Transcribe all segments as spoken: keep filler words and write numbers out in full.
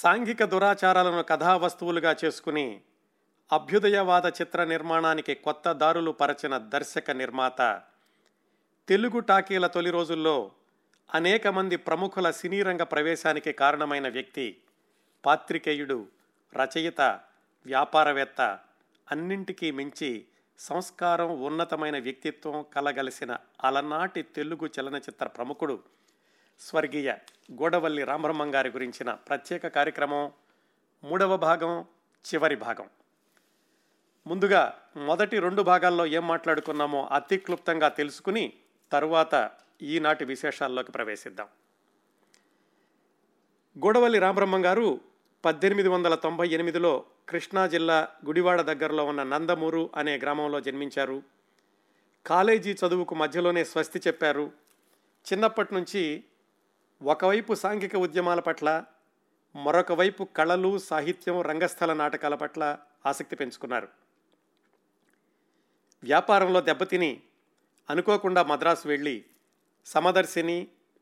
సాంఘిక దురాచారాలను కథావస్తువులుగా చేసుకుని అభ్యుదయవాద చిత్ర నిర్మాణానికి కొత్త దారులు పరచిన దర్శక నిర్మాత. తెలుగు టాకీల తొలి రోజుల్లో అనేక మంది ప్రముఖుల సినీ రంగ ప్రవేశానికి కారణమైన వ్యక్తి, పాత్రికేయుడు, రచయిత, వ్యాపారవేత్త, అన్నింటికీ మించి సంస్కారం, ఉన్నతమైన వ్యక్తిత్వం కలగలిసిన అలనాటి తెలుగు చలనచిత్ర ప్రముఖుడు స్వర్గీయ గోడవల్లి రామబ్రహ్మం గారి గురించిన ప్రత్యేక కార్యక్రమం మూడవ భాగం, చివరి భాగం. ముందుగా మొదటి రెండు భాగాల్లో ఏం మాట్లాడుకున్నామో అతి క్లుప్తంగా తెలుసుకుని తరువాత ఈనాటి విశేషాల్లోకి ప్రవేశిద్దాం. గోడవల్లి రామబ్రహ్మం గారు పద్దెనిమిది వందల తొంభై ఎనిమిదిలో కృష్ణా జిల్లా గుడివాడ దగ్గరలో ఉన్న నందమూరు అనే గ్రామంలో జన్మించారు. కాలేజీ చదువుకు మధ్యలోనే స్వస్తి చెప్పారు. చిన్నప్పటి నుంచి ఒకవైపు సాంఘిక ఉద్యమాల పట్ల, మరొక వైపు కళలు, సాహిత్యం, రంగస్థల నాటకాల పట్ల ఆసక్తి పెంచుకున్నారు. వ్యాపారంలో దెబ్బతిని అనుకోకుండా మద్రాసు వెళ్ళి సమదర్శిని,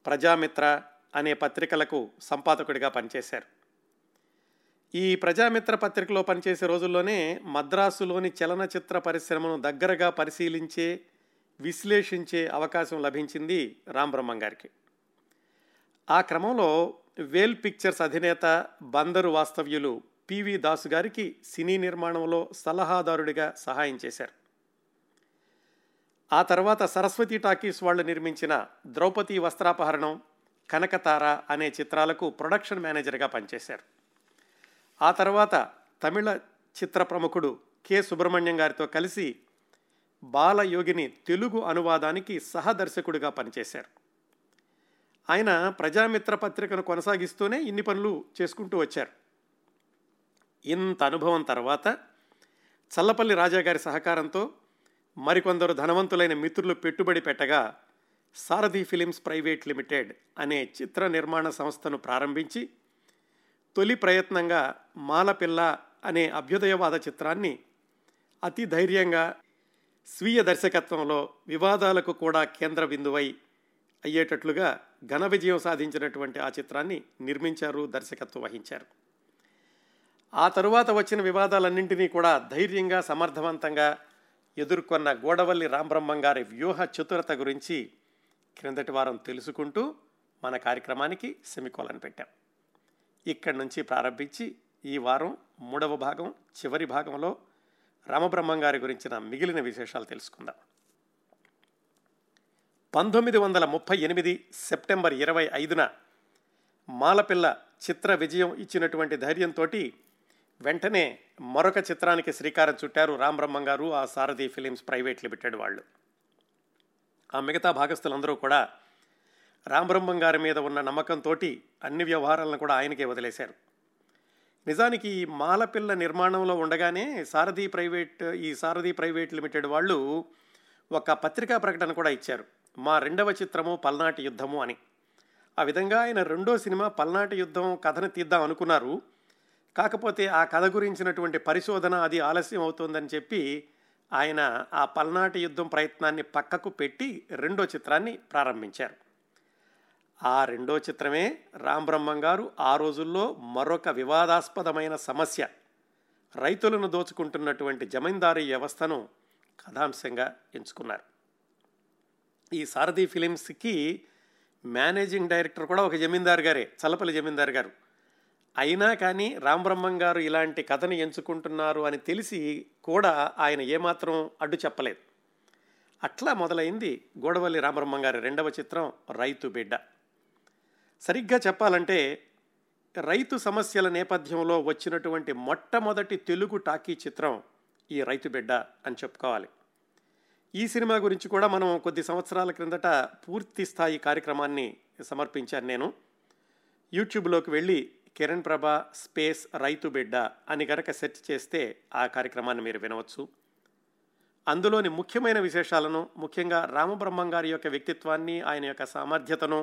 ప్రజామిత్ర అనే పత్రికలకు సంపాదకుడిగా పనిచేశారు. ఈ ప్రజామిత్ర పత్రికలో పనిచేసే రోజుల్లోనే మద్రాసులోని చలనచిత్ర పరిశ్రమను దగ్గరగా పరిశీలించే, విశ్లేషించే అవకాశం లభించింది రామబ్రహ్మం గారికి. ఆ క్రమంలో వేల్ పిక్చర్స్ అధినేత, బందరు వాస్తవ్యులు పివి దాసు గారికి సినీ నిర్మాణంలో సలహాదారుడిగా సహాయం చేశారు. ఆ తర్వాత సరస్వతి టాకీస్ వాళ్ళు నిర్మించిన ద్రౌపది వస్త్రాపహరణం, కనకతార అనే చిత్రాలకు ప్రొడక్షన్ మేనేజర్గా పనిచేశారు. ఆ తర్వాత తమిళ చిత్ర ప్రముఖుడు కె సుబ్రహ్మణ్యం గారితో కలిసి బాలయోగిని తెలుగు అనువాదానికి సహదర్శకుడిగా పనిచేశారు. ఆయన ప్రజామిత్ర పత్రికను కొనసాగిస్తూనే ఇన్ని పనులు చేసుకుంటూ వచ్చారు. ఇంత అనుభవం తర్వాత చల్లపల్లి రాజా గారి సహకారంతో మరికొందరు ధనవంతులైన మిత్రులు పెట్టుబడి పెట్టగా సారథి ఫిలిమ్స్ ప్రైవేట్ లిమిటెడ్ అనే చిత్ర నిర్మాణ సంస్థను ప్రారంభించి తొలి ప్రయత్నంగా మాలపిల్ల అనే అభ్యుదయవాద చిత్రాన్ని అతి ధైర్యంగా స్వీయ దర్శకత్వంలో వివాదాలకు కూడా కేంద్ర బిందువై అయ్యేటట్లుగా ఘన విజయం సాధించినటువంటి ఆ చిత్రాన్ని నిర్మించారు, దర్శకత్వం వహించారు. ఆ తరువాత వచ్చిన వివాదాలన్నింటినీ కూడా ధైర్యంగా, సమర్థవంతంగా ఎదుర్కొన్న గోడవల్లి రామబ్రహ్మం గారి వ్యూహ చతురత గురించి క్రిందటి వారం తెలుసుకుంటూ మన కార్యక్రమానికి సెమికోలన్ పెట్టాం. ఇక్కడి నుంచి ప్రారంభించి ఈ వారం మూడవ భాగం, చివరి భాగంలో రామబ్రహ్మం గారి గురించిన మిగిలిన విశేషాలు తెలుసుకుందాం. పంతొమ్మిది వందల ముప్పై ఎనిమిది సెప్టెంబర్ ఇరవై ఐదున మాలపిల్ల చిత్ర విజయం ఇచ్చినటువంటి ధైర్యంతో వెంటనే మరొక చిత్రానికి శ్రీకారం చుట్టారు రామబ్రహ్మం గారు, ఆ సారథి ఫిలిమ్స్ ప్రైవేట్ లిమిటెడ్ వాళ్ళు. ఆ మిగతా భాగస్థులందరూ కూడా రామబ్రహ్మం గారి మీద ఉన్న నమ్మకంతో అన్ని వ్యవహారాలను కూడా ఆయనకే వదిలేశారు. నిజానికి ఈ మాలపిల్ల నిర్మాణంలో ఉండగానే సారథి ప్రైవేట్ ఈ సారథి ప్రైవేట్ లిమిటెడ్ వాళ్ళు ఒక పత్రికా ప్రకటన కూడా ఇచ్చారు, మా రెండవ చిత్రము పల్నాటి యుద్ధము అని. ఆ విధంగా ఆయన రెండో సినిమా పల్నాటి యుద్ధం కథను తీద్దాం అనుకున్నారు. కాకపోతే ఆ కథ గురించినటువంటి పరిశోధన అది ఆలస్యం అవుతుందని చెప్పి ఆయన ఆ పల్నాటి యుద్ధం ప్రయత్నాన్ని పక్కకు పెట్టి రెండో చిత్రాన్ని ప్రారంభించారు. ఆ రెండో చిత్రమే రామబ్రహ్మం గారు ఆ రోజుల్లో మరొక వివాదాస్పదమైన సమస్య, రైతులను దోచుకుంటున్నటువంటి జమీందారీ వ్యవస్థను కథాంశంగా ఎంచుకున్నారు. ఈ సారథి ఫిలిమ్స్కి మేనేజింగ్ డైరెక్టర్ కూడా ఒక జమీందారు గారే, చల్లపల్లి జమీందారు గారు. అయినా కానీ రామబ్రహ్మం గారు ఇలాంటి కథను ఎంచుకుంటున్నారు అని తెలిసి కూడా ఆయన ఏమాత్రం అడ్డు చెప్పలేదు. అట్లా మొదలైంది గోడవల్లి రామబ్రహ్మం గారి రెండవ చిత్రం రైతు బిడ్డ. సరిగ్గా చెప్పాలంటే రైతు సమస్యల నేపథ్యంలో వచ్చినటువంటి మొట్టమొదటి తెలుగు టాకీ చిత్రం ఈ రైతు బిడ్డ అని చెప్పుకోవాలి. ఈ సినిమా గురించి కూడా మనం కొద్ది సంవత్సరాల క్రిందట పూర్తి స్థాయి కార్యక్రమాన్ని సమర్పించాను నేను. యూట్యూబ్లోకి వెళ్ళి కిరణ్ ప్రభ స్పేస్ రైతు బిడ్డ అని కనుక సెర్చ్ చేస్తే ఆ కార్యక్రమాన్ని మీరు వినవచ్చు. అందులోని ముఖ్యమైన విశేషాలను, ముఖ్యంగా రామబ్రహ్మం గారి యొక్క వ్యక్తిత్వాన్ని, ఆయన యొక్క సామర్థ్యతను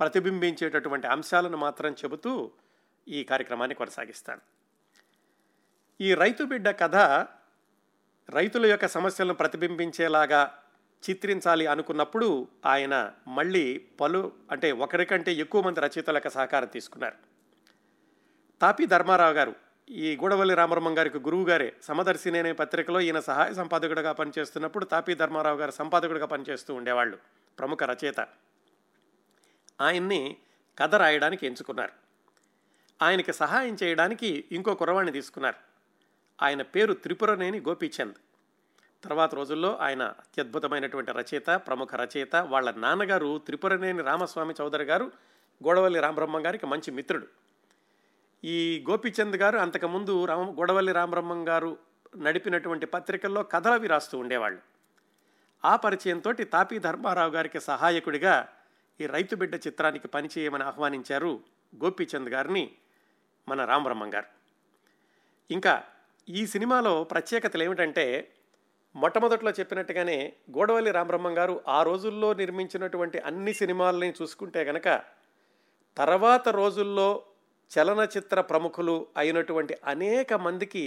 ప్రతిబింబించేటటువంటి అంశాలను మాత్రం చెబుతూ ఈ కార్యక్రమాన్ని కొనసాగిస్తాను. ఈ రైతు బిడ్డ కథ రైతుల యొక్క సమస్యలను ప్రతిబింబించేలాగా చిత్రించాలి అనుకున్నప్పుడు ఆయన మళ్ళీ పలు అంటే ఒకరికంటే ఎక్కువ మంది రచయితల యొక్క సహకారం తీసుకున్నారు. తాపి ధర్మారావు గారు, ఈ గూడవల్లి రామబ్రహ్మం గారికి గురువు గారే. సమదర్శిని అనే పత్రికలో ఈయన సహాయ సంపాదకుడిగా పనిచేస్తున్నప్పుడు తాపి ధర్మారావు గారు సంపాదకుడిగా పనిచేస్తూ ఉండేవాళ్ళు, ప్రముఖ రచయిత. ఆయన్ని కథ రాయడానికి ఎంచుకున్నారు. ఆయనకి సహాయం చేయడానికి ఇంకో కురవాణ్ణి తీసుకున్నారు. ఆయన పేరు త్రిపురనేని గోపీచంద్. తర్వాత రోజుల్లో ఆయన అత్యద్భుతమైనటువంటి రచయిత, ప్రముఖ రచయిత. వాళ్ళ నాన్నగారు త్రిపురనేని రామస్వామి చౌదరి గారు గూడవల్లి రామబ్రహ్మం గారికి మంచి మిత్రుడు. ఈ గోపీచంద్ గారు అంతకుముందు రామ గూడవల్లి రామబ్రహ్మం గారు నడిపినటువంటి పత్రికల్లో కథలవి రాస్తూ ఉండేవాళ్ళు. ఆ పరిచయంతో తాపీ ధర్మారావు గారికి సహాయకుడిగా ఈ రైతు బిడ్డ చిత్రానికి పనిచేయమని ఆహ్వానించారు గోపీచంద్ గారిని మన రామబ్రహ్మం గారు. ఇంకా ఈ సినిమాలో ప్రత్యేకతలు ఏమిటంటే, మొట్టమొదట్లో చెప్పినట్టుగానే గూడవల్లి రామబ్రహ్మం గారు ఆ రోజుల్లో నిర్మించినటువంటి అన్ని సినిమాలని చూసుకుంటే కనుక తర్వాత రోజుల్లో చలనచిత్ర ప్రముఖులు అయినటువంటి అనేక మందికి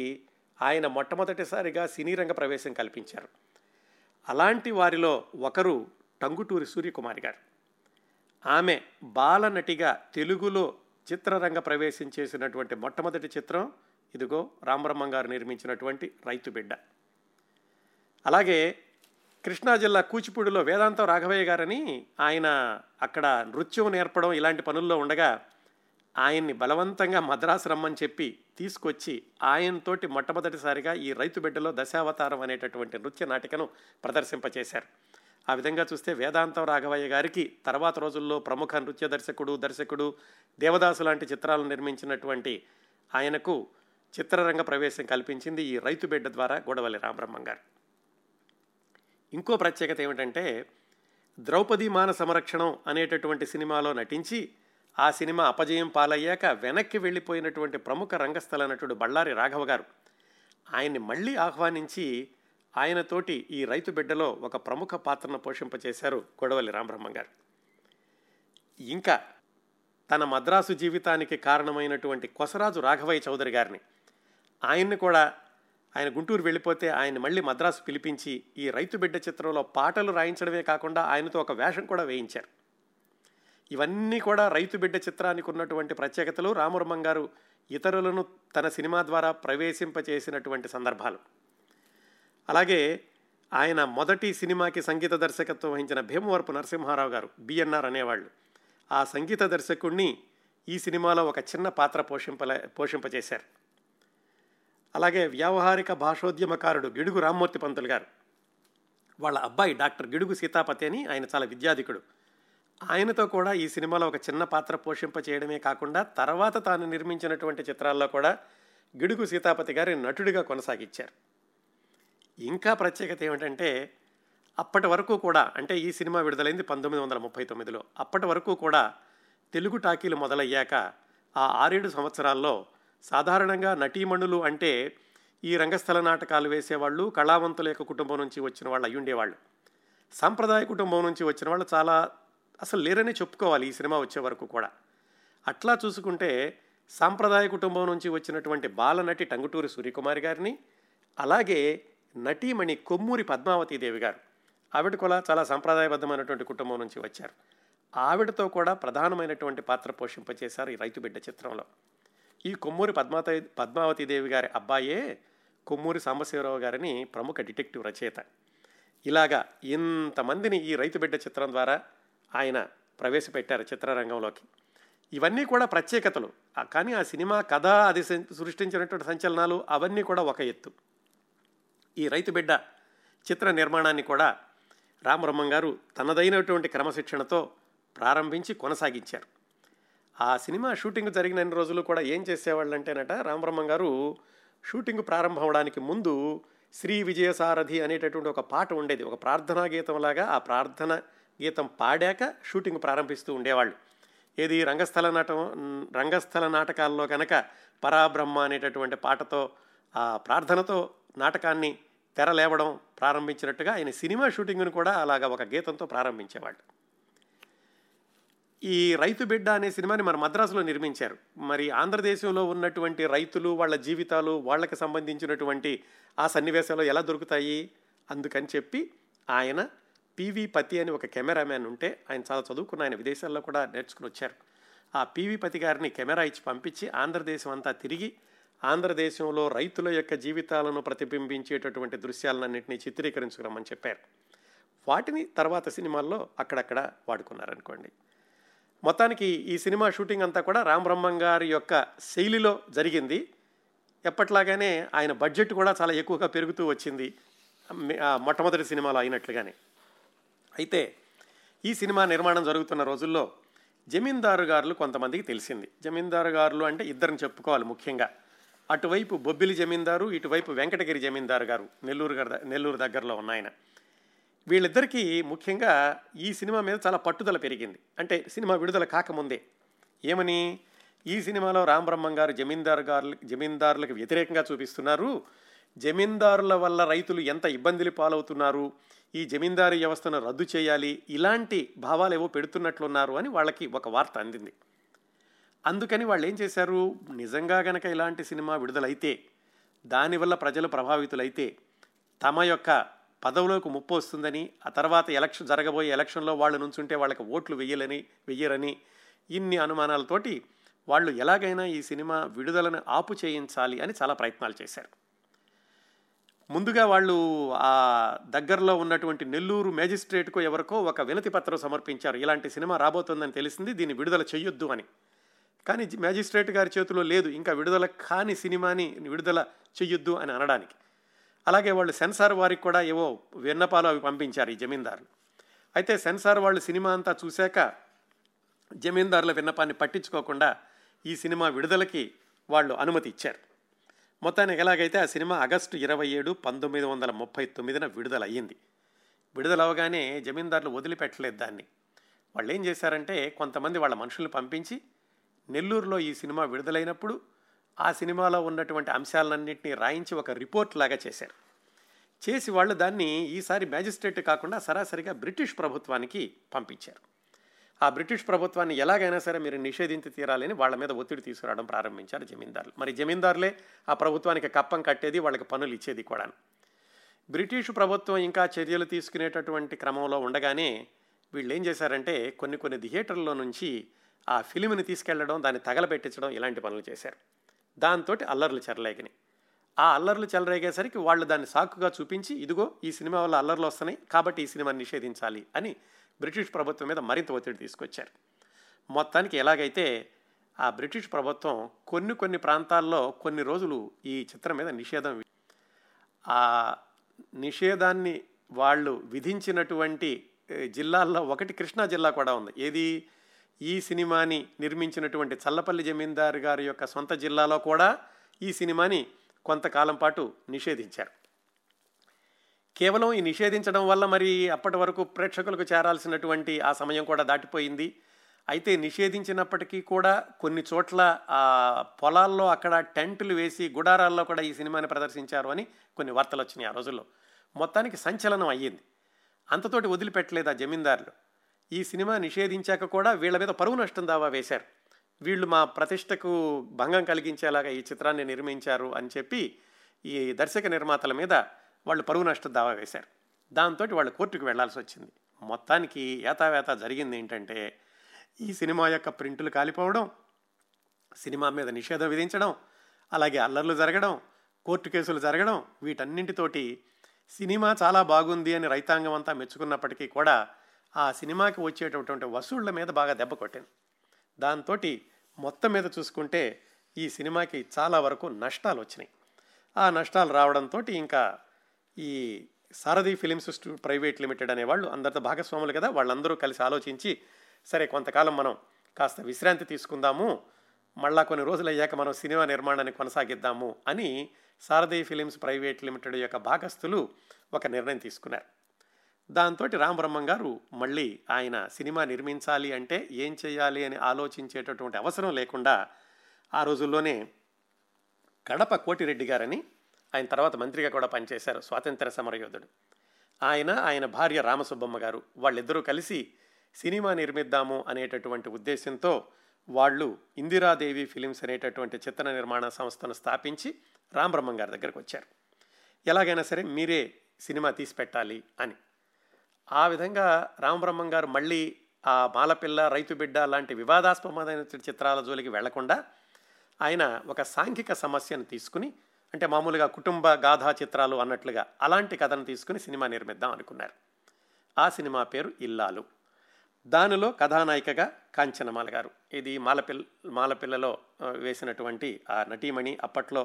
ఆయన మొట్టమొదటిసారిగా సినీ రంగ ప్రవేశం కల్పించారు. అలాంటి వారిలో ఒకరు టంగుటూరి సూర్యకుమారి గారు. ఆమె బాలనటిగా తెలుగులో చిత్రరంగ ప్రవేశం చేసినటువంటి మొట్టమొదటి చిత్రం ఇదిగో రామబ్రహ్మం గారు నిర్మించినటువంటి రైతు బిడ్డ. అలాగే కృష్ణా జిల్లా కూచిపూడిలో వేదాంతం రాఘవయ్య గారని ఆయన అక్కడ నృత్యం నేర్పడం ఇలాంటి పనుల్లో ఉండగా ఆయన్ని బలవంతంగా మద్రాసు రమ్మని చెప్పి తీసుకొచ్చి ఆయనతోటి మొట్టమొదటిసారిగా ఈ రైతు బిడ్డలో దశావతారం అనేటటువంటి నృత్య నాటికను ప్రదర్శింపచేశారు. ఆ విధంగా చూస్తే వేదాంతం రాఘవయ్య గారికి తర్వాత రోజుల్లో ప్రముఖ నృత్య దర్శకుడు దర్శకుడు దేవదాసు లాంటి చిత్రాలను నిర్మించినటువంటి ఆయనకు చిత్రరంగ ప్రవేశం కల్పించింది ఈ రైతు బిడ్డ ద్వారా గూడవల్లి రామబ్రహ్మం గారు. ఇంకో ప్రత్యేకత ఏమిటంటే, ద్రౌపది మాన సంరక్షణం అనేటటువంటి సినిమాలో నటించి ఆ సినిమా అపజయం పాలయ్యాక వెనక్కి వెళ్ళిపోయినటువంటి ప్రముఖ రంగస్థల నటుడు బళ్ళారి రాఘవ గారు ఆయన్ని మళ్ళీ ఆహ్వానించి ఆయనతోటి ఈ రైతు బిడ్డలో ఒక ప్రముఖ పాత్రను పోషింపచేశారు గూడవల్లి రామబ్రహ్మం గారు. ఇంకా తన మద్రాసు జీవితానికి కారణమైనటువంటి కొసరాజు రాఘవయ్య చౌదరి గారిని, ఆయన్ని కూడా ఆయన గుంటూరు వెళ్ళిపోతే ఆయన మళ్ళీ మద్రాసు పిలిపించి ఈ రైతు బిడ్డ చిత్రంలో పాటలు రాయించడమే కాకుండా ఆయనతో ఒక వేషం కూడా వేయించారు. ఇవన్నీ కూడా రైతు బిడ్డ చిత్రానికి ఉన్నటువంటి ప్రత్యేకతలు, రామబ్రహ్మం గారు ఇతరులను తన సినిమా ద్వారా ప్రవేశింపచేసినటువంటి సందర్భాలు. అలాగే ఆయన మొదటి సినిమాకి సంగీత దర్శకత్వం వహించిన భీమవరపు నరసింహారావు గారు, బిఎన్ఆర్ అనేవాళ్ళు, ఆ సంగీత దర్శకుణ్ణి ఈ సినిమాలో ఒక చిన్న పాత్ర పోషింపలే పోషింపచేశారు. అలాగే వ్యావహారిక భాషోద్యమకారుడు గిడుగు రామ్మూర్తి పంతులు గారు, వాళ్ళ అబ్బాయి డాక్టర్ గిడుగు సీతాపతి అని ఆయన చాలా విద్యాధికుడు, ఆయనతో కూడా ఈ సినిమాలో ఒక చిన్న పాత్ర పోషింపచేయడమే కాకుండా తర్వాత తాను నిర్మించినటువంటి చిత్రాల్లో కూడా గిడుగు సీతాపతి గారి నటుడిగా కొనసాగించారు. ఇంకా ప్రత్యేకత ఏమిటంటే, అప్పటి వరకు కూడా, అంటే ఈ సినిమా విడుదలైంది పంతొమ్మిది వందల ముప్పై తొమ్మిదిలో అప్పటి వరకు కూడా తెలుగు టాకీలు మొదలయ్యాక ఆ ఆరేడు సంవత్సరాల్లో సాధారణంగా నటీమణులు అంటే ఈ రంగస్థల నాటకాలు వేసేవాళ్ళు కళావంతుల యొక్క కుటుంబం నుంచి వచ్చిన వాళ్ళు అయి ఉండేవాళ్ళు. సాంప్రదాయ కుటుంబం నుంచి వచ్చిన వాళ్ళు చాలా అసలు లేరనే చెప్పుకోవాలి ఈ సినిమా వచ్చే వరకు కూడా. అట్లా చూసుకుంటే సాంప్రదాయ కుటుంబం నుంచి వచ్చినటువంటి బాలనటి టంగుటూరి సూర్యకుమారి గారిని, అలాగే నటీమణి కొమ్మూరి పద్మావతీదేవి గారు, ఆవిడ కూడా చాలా సాంప్రదాయబద్ధమైనటువంటి కుటుంబం నుంచి వచ్చారు, ఆవిడతో కూడా ప్రధానమైనటువంటి పాత్ర పోషింపచేశారు ఈ రైతు బిడ్డ చిత్రంలో. ఈ కొమ్మూరి పద్మావతి పద్మావతీదేవి గారి అబ్బాయే కొమ్మూరి సాంబశివరావు గారిని ప్రముఖ డిటెక్టివ్ రచయిత. ఇలాగా ఇంతమందిని ఈ రైతు బిడ్డ చిత్రం ద్వారా ఆయన ప్రవేశపెట్టారు చిత్రరంగంలోకి. ఇవన్నీ కూడా ప్రత్యేకతలు. కానీ ఆ సినిమా కథ, అది సృష్టించినటువంటి సంచలనాలు అవన్నీ కూడా ఒక ఎత్తు. ఈ రైతు బిడ్డ చిత్ర నిర్మాణాన్ని కూడా రామబ్రహ్మం గారు తనదైనటువంటి క్రమశిక్షణతో ప్రారంభించి కొనసాగించారు. ఆ సినిమా షూటింగ్ జరిగిన అన్ని రోజులు కూడా ఏం చేసేవాళ్ళు అంటేనట, రామబ్రహ్మం గారు షూటింగ్ ప్రారంభం అవడానికి ముందు శ్రీ విజయసారథి అనేటటువంటి ఒక పాట ఉండేది, ఒక ప్రార్థనా గీతంలాగా. ఆ ప్రార్థన గీతం పాడాక షూటింగ్ ప్రారంభిస్తూ ఉండేవాళ్ళు. ఏది రంగస్థల నాటం రంగస్థల నాటకాల్లో కనుక పరాబ్రహ్మ అనేటటువంటి పాటతో, ఆ ప్రార్థనతో నాటకాన్ని తెరలేవడం ప్రారంభించినట్టుగా ఆయన సినిమా షూటింగ్ను కూడా అలాగా ఒక గీతంతో ప్రారంభించేవాళ్ళు. ఈ రైతు బిడ్డ అనే సినిమాని మన మద్రాసులో నిర్మించారు. మరి ఆంధ్రదేశంలో ఉన్నటువంటి రైతులు, వాళ్ళ జీవితాలు, వాళ్ళకి సంబంధించినటువంటి ఆ సన్నివేశాలు ఎలా దొరుకుతాయి అందుకని చెప్పి ఆయన పివి పతి అని ఒక కెమెరామ్యాన్ ఉంటే, ఆయన చాలా చదువుకున్న, ఆయన విదేశాల్లో కూడా నేర్చుకుని వచ్చారు. ఆ పీవీ పతి గారిని కెమెరా ఇచ్చి పంపించి ఆంధ్రదేశం అంతా తిరిగి ఆంధ్రదేశంలో రైతుల యొక్క జీవితాలను ప్రతిబింబించేటటువంటి దృశ్యాలన్నింటినీ చిత్రీకరించుకురమ్మని చెప్పారు. వాటిని తర్వాత సినిమాల్లో అక్కడక్కడ వాడుకున్నారనుకోండి. మొత్తానికి ఈ సినిమా షూటింగ్ అంతా కూడా రామబ్రహ్మం గారి యొక్క శైలిలో జరిగింది. ఎప్పట్లాగానే ఆయన బడ్జెట్ కూడా చాలా ఎక్కువగా పెరుగుతూ వచ్చింది, మొట్టమొదటి సినిమాలో అయినట్లుగానే. అయితే ఈ సినిమా నిర్మాణం జరుగుతున్న రోజుల్లో జమీందారు గారులు కొంతమందికి తెలిసింది. జమీందారు గారులు అంటే ఇద్దరిని చెప్పుకోవాలి ముఖ్యంగా. అటువైపు బొబ్బిలి జమీందారు, ఇటువైపు వెంకటగిరి జమీందారు గారు, నెల్లూరు గారు నెల్లూరు దగ్గరలో ఉన్న ఆయన. వీళ్ళిద్దరికీ ముఖ్యంగా ఈ సినిమా మీద చాలా పట్టుదల పెరిగింది. అంటే సినిమా విడుదల కాకముందే ఏమని, ఈ సినిమాలో రామబ్రహ్మం గారు జమీందారు గారు జమీందారులకు వ్యతిరేకంగా చూపిస్తున్నారు, జమీందారుల వల్ల రైతులు ఎంత ఇబ్బందులు పాలవుతున్నారు, ఈ జమీందారీ వ్యవస్థను రద్దు చేయాలి, ఇలాంటి భావాలేవో పెడుతున్నట్లున్నారు అని వాళ్ళకి ఒక వార్త అందింది. అందుకని వాళ్ళు ఏం చేశారు, నిజంగా గనక ఇలాంటి సినిమా విడుదలైతే, దానివల్ల ప్రజలు ప్రభావితులైతే తమ యొక్క పదవులోకి ముప్పు వస్తుందని, ఆ తర్వాత ఎలక్షన్ జరగబోయే ఎలక్షన్లో వాళ్ళు నుంచుంటే వాళ్ళకి ఓట్లు వెయ్యలని వెయ్యరని ఇన్ని అనుమానాలతోటి వాళ్ళు ఎలాగైనా ఈ సినిమా విడుదలను ఆపు చేయించాలి అని చాలా ప్రయత్నాలు చేశారు. ముందుగా వాళ్ళు ఆ దగ్గరలో ఉన్నటువంటి నెల్లూరు మేజిస్ట్రేట్కు ఎవరికో ఒక వినతి పత్రం సమర్పించారు, ఇలాంటి సినిమా రాబోతుందని తెలిసింది, దీన్ని విడుదల చేయొద్దు అని. కానీ మేజిస్ట్రేట్ గారి చేతిలో లేదు ఇంకా విడుదల కాని సినిమాని విడుదల చేయొద్దు అని అనడానికి. అలాగే వాళ్ళు సెన్సార్ వారికి కూడా ఏవో విన్నపాలు అవి పంపించారు ఈ జమీందారులు. అయితే సెన్సార్ వాళ్ళు సినిమా అంతా చూశాక జమీందారుల విన్నపాన్ని పట్టించుకోకుండా ఈ సినిమా విడుదలకి వాళ్ళు అనుమతి ఇచ్చారు. మొత్తానికి ఎలాగైతే ఆ సినిమా ఆగస్టు ఇరవై ఏడు పంతొమ్మిది వందల ముప్పై తొమ్మిదిన విడుదలయ్యింది. విడుదలవగానే జమీందారులు వదిలిపెట్టలేదు దాన్ని. వాళ్ళు ఏం చేశారంటే కొంతమంది వాళ్ళ మనుషులను పంపించి నెల్లూరులో ఈ సినిమా విడుదలైనప్పుడు ఆ సినిమాలో ఉన్నటువంటి అంశాలన్నింటినీ రాయించి ఒక రిపోర్ట్ లాగా చేశారు. చేసి వాళ్ళు దాన్ని ఈసారి మ్యాజిస్ట్రేట్ కాకుండా సరాసరిగా బ్రిటిష్ ప్రభుత్వానికి పంపించారు. ఆ బ్రిటిష్ ప్రభుత్వాన్ని ఎలాగైనా సరే మీరు నిషేధించి తీరాలని వాళ్ళ మీద ఒత్తిడి తీసుకురావడం ప్రారంభించారు జమీందారులు. మరి జమీందారులే ఆ ప్రభుత్వానికి కప్పం కట్టేది, వాళ్ళకి పనులు ఇచ్చేది కూడా. బ్రిటిష్ ప్రభుత్వం ఇంకా చర్యలు తీసుకునేటటువంటి క్రమంలో ఉండగానే వీళ్ళు ఏం చేశారంటే కొన్ని కొన్ని థియేటర్లో నుంచి ఆ ఫిలింని తీసుకెళ్లడం, దాన్ని తగలబెట్టించడం, ఇలాంటి పనులు చేశారు. దాంతో అల్లర్లు చెలరేగినాయి. ఆ అల్లర్లు చెలరేగేసరికి వాళ్ళు దాన్ని సాకుగా చూపించి, ఇదిగో ఈ సినిమా వల్ల అల్లర్లు వస్తున్నాయి కాబట్టి ఈ సినిమాని నిషేధించాలి అని బ్రిటిష్ ప్రభుత్వం మీద మరింత ఒత్తిడి తీసుకొచ్చారు. మొత్తానికి ఎలాగైతే ఆ బ్రిటిష్ ప్రభుత్వం కొన్ని కొన్ని ప్రాంతాల్లో కొన్ని రోజులు ఈ చిత్రం మీద నిషేధం, ఆ నిషేధాన్ని వాళ్ళు విధించినటువంటి జిల్లాల్లో ఒకటి కృష్ణా జిల్లా కూడా ఉంది. ఏది, ఈ సినిమాని నిర్మించినటువంటి చల్లపల్లి జమీందారు గారి యొక్క సొంత జిల్లాలో కూడా ఈ సినిమాని కొంతకాలం పాటు నిషేధించారు. కేవలం ఈ నిషేధించడం వల్ల మరి అప్పటి వరకు ప్రేక్షకులకు చేరాల్సినటువంటి ఆ సమయం కూడా దాటిపోయింది. అయితే నిషేధించినప్పటికీ కూడా కొన్ని చోట్ల పొలాల్లో అక్కడ టెంట్లు వేసి గుడారాల్లో కూడా ఈ సినిమాని ప్రదర్శించారు అని కొన్ని వార్తలు వచ్చినాయి ఆ రోజుల్లో. మొత్తానికి సంచలనం అయ్యింది. అంతతోటి వదిలిపెట్టలేదు ఆ జమీందారులు. ఈ సినిమా నిషేధించాక కూడా వీళ్ళ మీద పరువు నష్టం దావా వేశారు. వీళ్ళు మా ప్రతిష్టకు భంగం కలిగించేలాగా ఈ చిత్రాన్ని నిర్మించారు అని చెప్పి ఈ దర్శక నిర్మాతల మీద వాళ్ళు పరువు నష్టం దావా వేశారు. దాంతో వాళ్ళు కోర్టుకు వెళ్లాల్సి వచ్చింది. మొత్తానికి ఏతావేత జరిగింది ఏంటంటే, ఈ సినిమా యొక్క ప్రింటులు కాలిపోవడం, సినిమా మీద నిషేధం విధించడం, అలాగే అల్లర్లు జరగడం, కోర్టు కేసులు జరగడం, వీటన్నింటితోటి సినిమా చాలా బాగుంది అని రైతాంగం అంతా మెచ్చుకున్నప్పటికీ కూడా ఆ సినిమాకి వచ్చేటటువంటి వసూళ్ల మీద బాగా దెబ్బ కొట్టింది. దాంతో మొత్తం మీద చూసుకుంటే ఈ సినిమాకి చాలా వరకు నష్టాలు వచ్చినాయి. ఆ నష్టాలు రావడంతో ఇంకా ఈ సారథి ఫిలిమ్స్ ప్రైవేట్ లిమిటెడ్ అనేవాళ్ళు అందరితో భాగస్వాములు కదా, వాళ్ళందరూ కలిసి ఆలోచించి, సరే కొంతకాలం మనం కాస్త విశ్రాంతి తీసుకుందాము, మళ్ళా కొన్ని రోజులు అయ్యాక మనం సినిమా నిర్మాణాన్ని కొనసాగిద్దాము అని సారథి ఫిలిమ్స్ ప్రైవేట్ లిమిటెడ్ యొక్క భాగస్థులు ఒక నిర్ణయం తీసుకున్నారు. దాంతో రామబ్రహ్మం గారు మళ్ళీ ఆయన సినిమా నిర్మించాలి అంటే ఏం చేయాలి అని ఆలోచించేటటువంటి అవసరం లేకుండా ఆ రోజుల్లోనే కడప కోటిరెడ్డి గారని, ఆయన తర్వాత మంత్రిగా కూడా పనిచేశారు, స్వాతంత్ర సమరయోధుడు, ఆయన ఆయన భార్య రామసుబ్బమ్మ గారు, వాళ్ళిద్దరూ కలిసి సినిమా నిర్మిద్దాము అనేటటువంటి ఉద్దేశంతో వాళ్ళు ఇందిరాదేవి ఫిలిమ్స్ అనేటటువంటి చిత్ర నిర్మాణ సంస్థను స్థాపించి రామబ్రహ్మం గారి దగ్గరకు వచ్చారు. ఎలాగైనా సరే మీరే సినిమా తీసి పెట్టాలి అని. ఆ విధంగా రామబ్రహ్మం గారు మళ్ళీ ఆ మాలపిల్ల, రైతు బిడ్డ లాంటి వివాదాస్పదమైన చిత్రాల జోలికి వెళ్లకుండా ఆయన ఒక సాంఘిక సమస్యను తీసుకుని, అంటే మామూలుగా కుటుంబ గాథా చిత్రాలు అన్నట్లుగా అలాంటి కథను తీసుకుని సినిమా నిర్మిద్దాం అనుకున్నారు. ఆ సినిమా పేరు ఇల్లాలు. దానిలో కథానాయికగా కాంచనమాల గారు, ఇది మాలపిల్ మాలపిల్లలో వేసినటువంటి ఆ నటీమణి, అప్పట్లో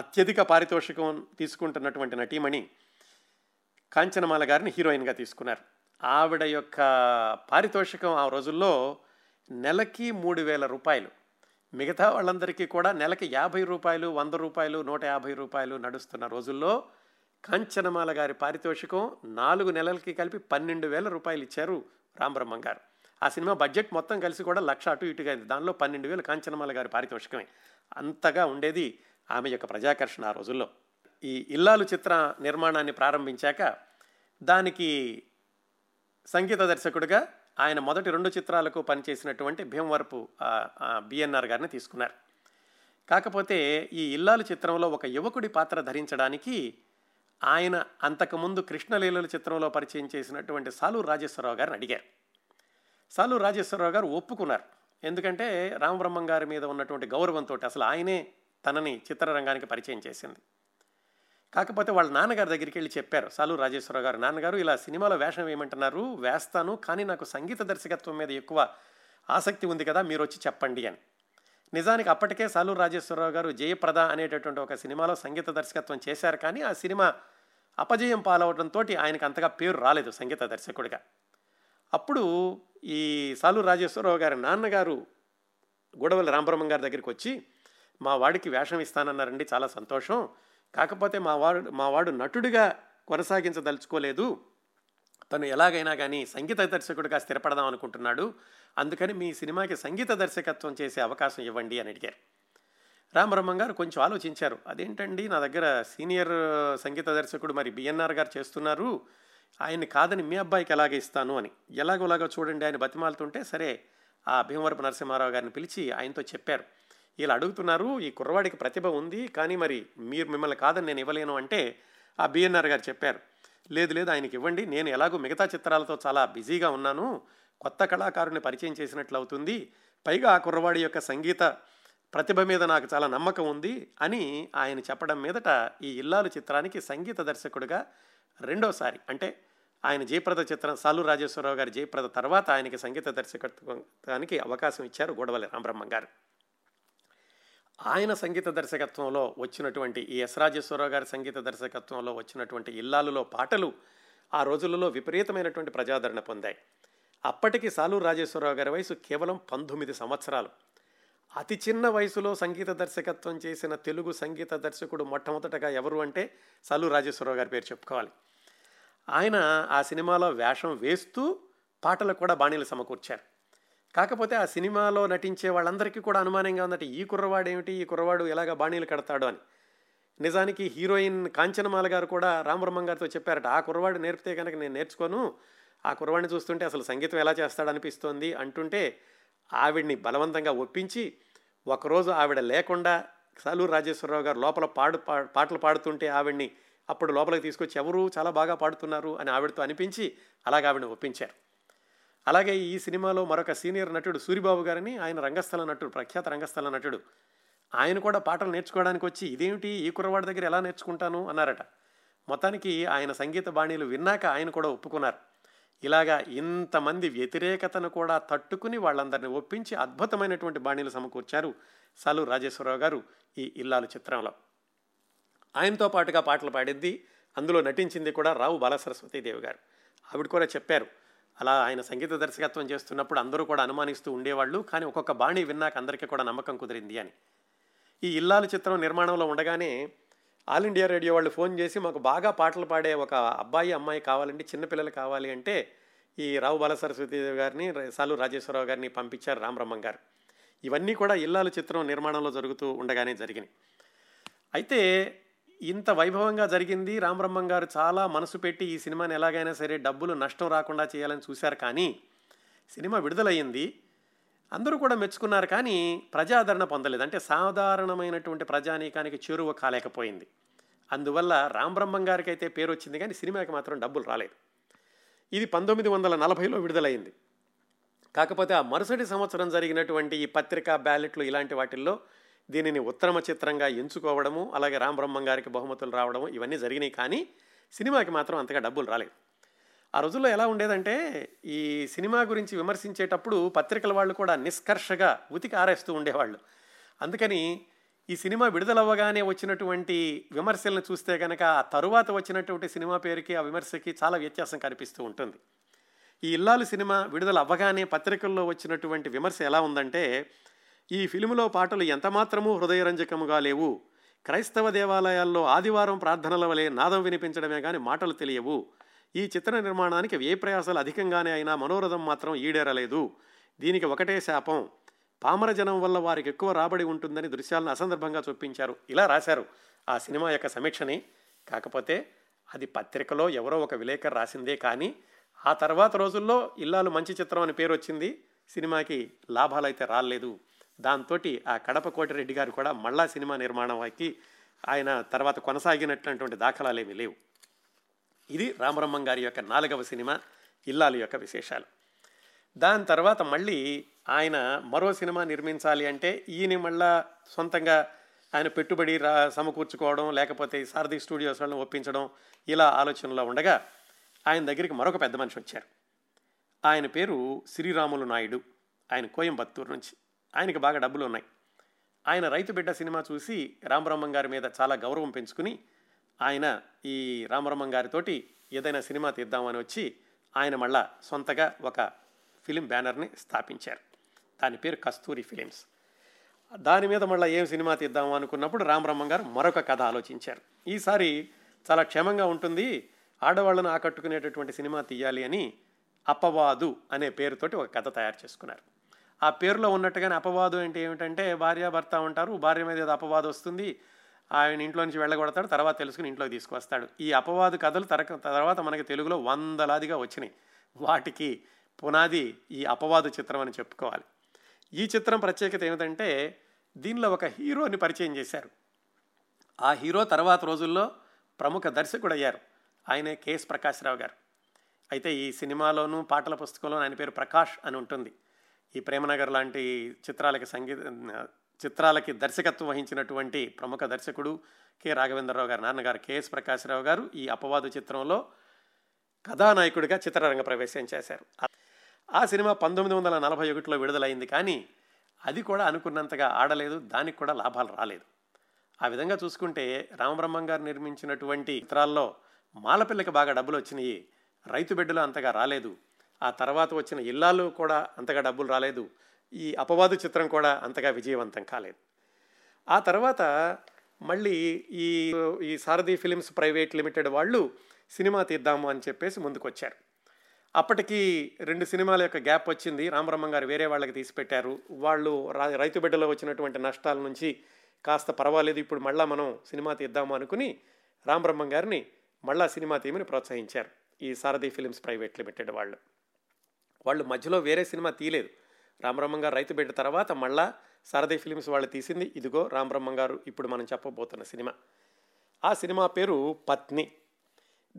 అత్యధిక పారితోషికం తీసుకుంటున్నటువంటి నటీమణి కాంచనమాల గారిని హీరోయిన్గా తీసుకున్నారు. ఆవిడ యొక్క పారితోషికం ఆ రోజుల్లో నెలకి మూడు వేల రూపాయలు. మిగతా వాళ్ళందరికీ కూడా నెలకి యాభై రూపాయలు, వంద రూపాయలు, నూట యాభై రూపాయలు నడుస్తున్న రోజుల్లో కాంచనమాల గారి పారితోషికం నాలుగు నెలలకి కలిపి పన్నెండు వేల రూపాయలు ఇచ్చారు రామబ్రహ్మం గారు. ఆ సినిమా బడ్జెట్ మొత్తం కలిసి కూడా లక్ష అటు ఇటుగా అయింది. దానిలో పన్నెండు వేలు కాంచనమాల గారి పారితోషికమే. అంతగా ఉండేది ఆమె యొక్క ప్రజాకర్షణ ఆ రోజుల్లో. ఈ ఇల్లాలు చిత్ర నిర్మాణాన్ని ప్రారంభించాక దానికి సంగీత దర్శకుడిగా ఆయన మొదటి రెండు చిత్రాలకు పనిచేసినటువంటి భీమవరపు బిఎన్ఆర్ గారిని తీసుకున్నారు. కాకపోతే ఈ ఇల్లాలు చిత్రంలో ఒక యువకుడి పాత్ర ధరించడానికి ఆయన అంతకుముందు కృష్ణలీలల చిత్రంలో పరిచయం చేసినటువంటి సాలూరు రాజేశ్వరరావు గారిని అడిగారు. సాలూరు రాజేశ్వరరావు గారు ఒప్పుకున్నారు. ఎందుకంటే రామబ్రహ్మం గారి మీద ఉన్నటువంటి గౌరవంతో, అసలు ఆయనే తనని చిత్రరంగానికి పరిచయం చేసింది. కాకపోతే వాళ్ళ నాన్నగారి దగ్గరికి వెళ్ళి చెప్పారు సాలూరు రాజేశ్వరరావు గారు, నాన్నగారు ఇలా సినిమాలో వేషం వేయమంటున్నారు, వేస్తాను, కానీ నాకు సంగీత దర్శకత్వం మీద ఎక్కువ ఆసక్తి ఉంది కదా, మీరు వచ్చి చెప్పండి అని. నిజానికి అప్పటికే సాలూరు రాజేశ్వరరావు గారు జయప్రద అనేటటువంటి ఒక సినిమాలో సంగీత దర్శకత్వం చేశారు. కానీ ఆ సినిమా అపజయం పాలవడంతో ఆయనకు అంతగా పేరు రాలేదు సంగీత దర్శకుడిగా. అప్పుడు ఈ సాలూరు రాజేశ్వరరావు గారి నాన్నగారు గూడవల్లి రామబ్రహ్మం గారి దగ్గరికి వచ్చి, మా వాడికి వేషం ఇస్తానన్నారండి, చాలా సంతోషం, కాకపోతే మా వాడు మా వాడు నటుడిగా కొనసాగించదలుచుకోలేదు, తను ఎలాగైనా కానీ సంగీత దర్శకుడిగా స్థిరపడదాం అనుకుంటున్నాడు, అందుకని మీ సినిమాకి సంగీత దర్శకత్వం చేసే అవకాశం ఇవ్వండి అని అడిగారు. రామబ్రహ్మం గారు కొంచెం ఆలోచించారు. అదేంటండి, నా దగ్గర సీనియర్ సంగీత దర్శకుడు మరి బిఎన్ఆర్ గారు చేస్తున్నారు, ఆయన్ని కాదని మీ అబ్బాయికి ఎలాగ ఇస్తాను అని. ఎలాగోలాగో చూడండి ఆయన బతిమాలుతుంటే సరే ఆ భీమవరపు నరసింహారావు గారిని పిలిచి ఆయనతో చెప్పారు, ఇలా అడుగుతున్నారు, ఈ కుర్రవాడికి ప్రతిభ ఉంది, కానీ మరి మీరు మిమ్మల్ని కాదని నేను ఇవ్వలేను అంటే ఆ బిఎన్ఆర్ గారు చెప్పారు, లేదు లేదు ఆయనకి ఇవ్వండి, నేను ఎలాగో మిగతా చిత్రాలతో చాలా బిజీగా ఉన్నాను, కొత్త కళాకారుని పరిచయం చేసినట్లు అవుతుంది, పైగా ఆ కుర్రవాడి యొక్క సంగీత ప్రతిభ మీద నాకు చాలా నమ్మకం ఉంది అని ఆయన చెప్పడం మీదట ఈ ఇల్లాలు చిత్రానికి సంగీత దర్శకుడిగా రెండోసారి, అంటే ఆయన జయప్రద చిత్రం, సాలూరు రాజేశ్వరరావు గారి జయప్రద తర్వాత ఆయనకి సంగీత దర్శకత్వానికి అవకాశం ఇచ్చారు గూడవల్లి రామబ్రహ్మం గారు. ఆయన సంగీత దర్శకత్వంలో వచ్చినటువంటి ఈ ఎస్ రాజేశ్వరరావు గారి సంగీత దర్శకత్వంలో వచ్చినటువంటి ఇల్లాలులో పాటలు ఆ రోజులలో విపరీతమైనటువంటి ప్రజాదరణ పొందాయి. అప్పటికి సాలూరు రాజేశ్వరరావు గారి వయసు కేవలం పంతొమ్మిది సంవత్సరాలు. అతి చిన్న వయసులో సంగీత దర్శకత్వం చేసిన తెలుగు సంగీత దర్శకుడు మొట్టమొదటగా ఎవరు అంటే సాలూరు రాజేశ్వరరావు గారి పేరు చెప్పుకోవాలి. ఆయన ఆ సినిమాలో వేషం వేస్తూ పాటలకు కూడా బాణీలు సమకూర్చారు. కాకపోతే ఆ సినిమాలో నటించే వాళ్ళందరికీ కూడా అనుమానంగా ఉందంటే ఈ కుర్రవాడు ఏమిటి, ఈ కుర్రవాడు ఎలాగ బాణీలు కడతాడు అని. నిజానికి హీరోయిన్ కాంచనమాల గారు కూడా రామబ్రహ్మం గారితో చెప్పారట, ఆ కుర్రవాడు నేర్పితే కనుక నేను నేర్చుకోను, ఆ కుర్రవాడిని చూస్తుంటే అసలు సంగీతం ఎలా చేస్తాడనిపిస్తోంది అంటుంటే ఆవిడ్ని బలవంతంగా ఒప్పించి ఒకరోజు ఆవిడ లేకుండా సాలూరు రాజేశ్వరరావు గారు లోపల పాడు పా పాటలు పాడుతుంటే ఆవిడ్ని అప్పుడు లోపలికి తీసుకొచ్చి ఎవరు చాలా బాగా పాడుతున్నారు అని ఆవిడతో అనిపించి అలాగే ఆవిడని ఒప్పించారు. అలాగే ఈ సినిమాలో మరొక సీనియర్ నటుడు సూరిబాబు గారిని, ఆయన రంగస్థల నటుడు, ప్రఖ్యాత రంగస్థల నటుడు, ఆయన కూడా పాటలు నేర్చుకోవడానికి వచ్చి ఇదేమిటి ఈ కుర్రవాడి దగ్గర ఎలా నేర్చుకుంటాను అన్నారట. మొత్తానికి ఆయన సంగీత బాణీలు విన్నాక ఆయన కూడా ఒప్పుకున్నారు. ఇలాగా ఇంతమంది వ్యతిరేకతను కూడా తట్టుకుని వాళ్ళందరినీ ఒప్పించి అద్భుతమైనటువంటి బాణీలు సమకూర్చారు సాలూరు రాజేశ్వరరావు గారు ఈ ఇల్లాలు చిత్రంలో. ఆయనతో పాటుగా పాటలు పాడింది, అందులో నటించింది కూడా రావు బాలసరస్వతీదేవి గారు. ఆవిడ కూడా చెప్పారు, అలా ఆయన సంగీత దర్శకత్వం చేస్తున్నప్పుడు అందరూ కూడా అనుమానిస్తూ ఉండేవాళ్ళు, కానీ ఒక్కొక్క బాణీ విన్నాక అందరికీ కూడా నమ్మకం కుదిరింది అని. ఈ ఇల్లాలు చిత్రం నిర్మాణంలో ఉండగానే ఆల్ ఇండియా రేడియో వాళ్ళు ఫోన్ చేసి, మాకు బాగా పాటలు పాడే ఒక అబ్బాయి అమ్మాయి కావాలండి, చిన్నపిల్లలు కావాలి అంటే ఈ రావు బాలసరస్వతీదేవి గారిని, సాలూరు రాజేశ్వరరావు గారిని పంపించారు రామబ్రహ్మం గారు. ఇవన్నీ కూడా ఇల్లాలు చిత్రం నిర్మాణంలో జరుగుతూ ఉండగానే జరిగినాయి. అయితే ఇంత వైభవంగా జరిగింది, రామబ్రహ్మం గారు చాలా మనసు పెట్టి ఈ సినిమాని ఎలాగైనా సరే డబ్బులు నష్టం రాకుండా చేయాలని చూశారు. కానీ సినిమా విడుదలయ్యింది, అందరూ కూడా మెచ్చుకున్నారు, కానీ ప్రజాదరణ పొందలేదు, అంటే సాధారణమైనటువంటి ప్రజానీకానికి చేరువ కాలేకపోయింది. అందువల్ల రామబ్రహ్మం గారికి అయితే పేరు వచ్చింది, కానీ సినిమాకి మాత్రం డబ్బులు రాలేదు. ఇది పంతొమ్మిది వందల నలభైలో విడుదలయ్యింది. కాకపోతే ఆ మరుసటి సంవత్సరం జరిగినటువంటి ఈ పత్రికా బ్యాలెట్లు ఇలాంటి వాటిల్లో దీనిని ఉత్తమ చిత్రంగా ఎంచుకోవడము, అలాగే రామబ్రహ్మం గారికి బహుమతులు రావడము ఇవన్నీ జరిగినాయి. కానీ సినిమాకి మాత్రం అంతగా డబ్బులు రాలేదు. ఆ రోజుల్లో ఎలా ఉండేదంటే ఈ సినిమా గురించి విమర్శించేటప్పుడు పత్రికల వాళ్ళు కూడా నిష్కర్షగా ఉతికి ఆరేస్తూ ఉండేవాళ్ళు. అందుకని ఈ సినిమా విడుదలవ్వగానే వచ్చినటువంటి విమర్శలను చూస్తే కనుక ఆ తరువాత వచ్చినటువంటి సినిమా పేరుకి ఆ విమర్శకి చాలా వ్యత్యాసం కనిపిస్తూ ఉంటుంది. ఈ ఇల్లాలు సినిమా విడుదల అవ్వగానే పత్రికల్లో వచ్చినటువంటి విమర్శ ఎలా ఉందంటే, ఈ ఫిలిములో పాటలు ఎంతమాత్రమూ హృదయరంజకముగా లేవు, క్రైస్తవ దేవాలయాల్లో ఆదివారం ప్రార్థనల వలె నాదం వినిపించడమే కానీ మాటలు తెలియవు, ఈ చిత్ర నిర్మాణానికి ఏ ప్రయాసాలు అధికంగానే అయినా మనోరథం మాత్రం ఈడేరలేదు, దీనికి ఒకటే శాపం, పామరజనం వల్ల వారికి ఎక్కువ రాబడి ఉంటుందని దృశ్యాలను అసందర్భంగా చూపించారు. ఇలా రాశారు ఆ సినిమా యొక్క సమీక్షని. కాకపోతే అది పత్రికలో ఎవరో ఒక విలేకరు రాసిందే. కానీ ఆ తర్వాత రోజుల్లో ఇల్లాలు మంచి చిత్రం అని పేరు వచ్చింది, సినిమాకి లాభాలు అయితే రాలేదు. దాంతో ఆ కడప కోటిరెడ్డి గారు కూడా మళ్ళా సినిమా నిర్మాణంకి ఆయన తర్వాత కొనసాగినటువంటి దాఖలాలేమీ లేవు. ఇది రామబ్రహ్మం గారి యొక్క నాలుగవ సినిమా ఇల్లాలు యొక్క విశేషాలు. దాని తర్వాత మళ్ళీ ఆయన మరో సినిమా నిర్మించాలి అంటే ఈయన మళ్ళా సొంతంగా ఆయన పెట్టుబడి రా సమకూర్చుకోవడం, లేకపోతే సారథి స్టూడియోస్ వాళ్ళని ఒప్పించడం, ఇలా ఆలోచనలో ఉండగా ఆయన దగ్గరికి మరొక పెద్ద మనిషి వచ్చారు. ఆయన పేరు శ్రీరాములు నాయుడు. ఆయన కోయంబత్తూరు నుంచి. ఆయనకి బాగా డబ్బులు ఉన్నాయి. ఆయన రైతు బిడ్డ సినిమా చూసి రామబ్రహ్మం గారి మీద చాలా గౌరవం పెంచుకుని ఆయన ఈ రామబ్రహ్మం గారితోటి ఏదైనా సినిమా తీద్దామని వచ్చి ఆయన మళ్ళా సొంతగా ఒక ఫిలిం బ్యానర్ని స్థాపించారు. దాని పేరు కస్తూరి ఫిలిమ్స్. దాని మీద మళ్ళీ ఏం సినిమా తీద్దాము అనుకున్నప్పుడు రామబ్రహ్మం గారు మరొక కథ ఆలోచించారు. ఈసారి చాలా క్షేమంగా ఉంటుంది, ఆడవాళ్ళను ఆకట్టుకునేటటువంటి సినిమా తీయాలి అని అపవాదు అనే పేరుతోటి ఒక కథ తయారు చేసుకున్నారు. ఆ పేరులో ఉన్నట్టుగానే అపవాదు అంటే ఏమిటంటే భార్యాభర్త ఉంటారు, భార్య మీద ఏదో అపవాదు వస్తుంది, ఆయన ఇంట్లో నుంచి వెళ్ళగొడతాడు, తర్వాత తెలుసుకుని ఇంట్లోకి తీసుకువస్తాడు. ఈ అపవాదు కథలు తరక తర్వాత మనకి తెలుగులో వందలాదిగా వచ్చినాయి. వాటికి పునాది ఈ అపవాదు చిత్రం అని చెప్పుకోవాలి. ఈ చిత్రం ప్రత్యేకత ఏమిటంటే దీనిలో ఒక హీరోని పరిచయం చేశారు. ఆ హీరో తర్వాత రోజుల్లో ప్రముఖ దర్శకుడు అయ్యారు. ఆయనే కెఎస్ ప్రకాశ్రావు గారు. అయితే ఈ సినిమాలోనూ పాటల పుస్తకంలోనూ ఆయన పేరు ప్రకాష్ అని ఉంటుంది. ఈ ప్రేమనగర్ లాంటి చిత్రాలకి సంగీత చిత్రాలకి దర్శకత్వం వహించినటువంటి ప్రముఖ దర్శకుడు కె రాఘవేంద్రరావు గారు నాన్నగారు కెఎస్ ప్రకాశ్రావు గారు ఈ అపవాదు చిత్రంలో కథానాయకుడిగా చిత్రరంగ ప్రవేశం చేశారు. ఆ సినిమా పంతొమ్మిది వందల నలభై ఒకటిలో విడుదలైంది. కానీ అది కూడా అనుకున్నంతగా ఆడలేదు, దానికి కూడా లాభాలు రాలేదు. ఆ విధంగా చూసుకుంటే రామబ్రహ్మం గారు నిర్మించినటువంటి చిత్రాల్లో మాలపిల్లకి బాగా డబ్బులు వచ్చినాయి, రైతు బిడ్డలు అంతగా రాలేదు, ఆ తర్వాత వచ్చిన ఇల్లాలు కూడా అంతగా డబ్బులు రాలేదు, ఈ అపవాదు చిత్రం కూడా అంతగా విజయవంతం కాలేదు. ఆ తర్వాత మళ్ళీ ఈ ఈ సారథి ఫిలిమ్స్ ప్రైవేట్ లిమిటెడ్ వాళ్ళు సినిమా తీద్దాము అని చెప్పేసి ముందుకొచ్చారు. అప్పటికి రెండు సినిమాల యొక్క గ్యాప్ వచ్చింది. రామబ్రహ్మం గారు వేరే వాళ్ళకి తీసిపెట్టారు. వాళ్ళు రైతు బిడ్డలో వచ్చినటువంటి నష్టాల నుంచి కాస్త పర్వాలేదు, ఇప్పుడు మళ్ళీ మనం సినిమా తీద్దాము అనుకుని రామబ్రహ్మం గారిని మళ్ళా సినిమా తీయమని ప్రోత్సహించారు ఈ సారథి ఫిలిమ్స్ ప్రైవేట్ లిమిటెడ్ వాళ్ళు. వాళ్ళు మధ్యలో వేరే సినిమా తీయలేదు. రామబ్రహ్మం గారు రైతు బిడ్డ తర్వాత మళ్ళా సారథి ఫిలిమ్స్ వాళ్ళు తీసింది ఇదిగో రామబ్రహ్మం గారు ఇప్పుడు మనం చెప్పబోతున్న సినిమా. ఆ సినిమా పేరు పత్ని.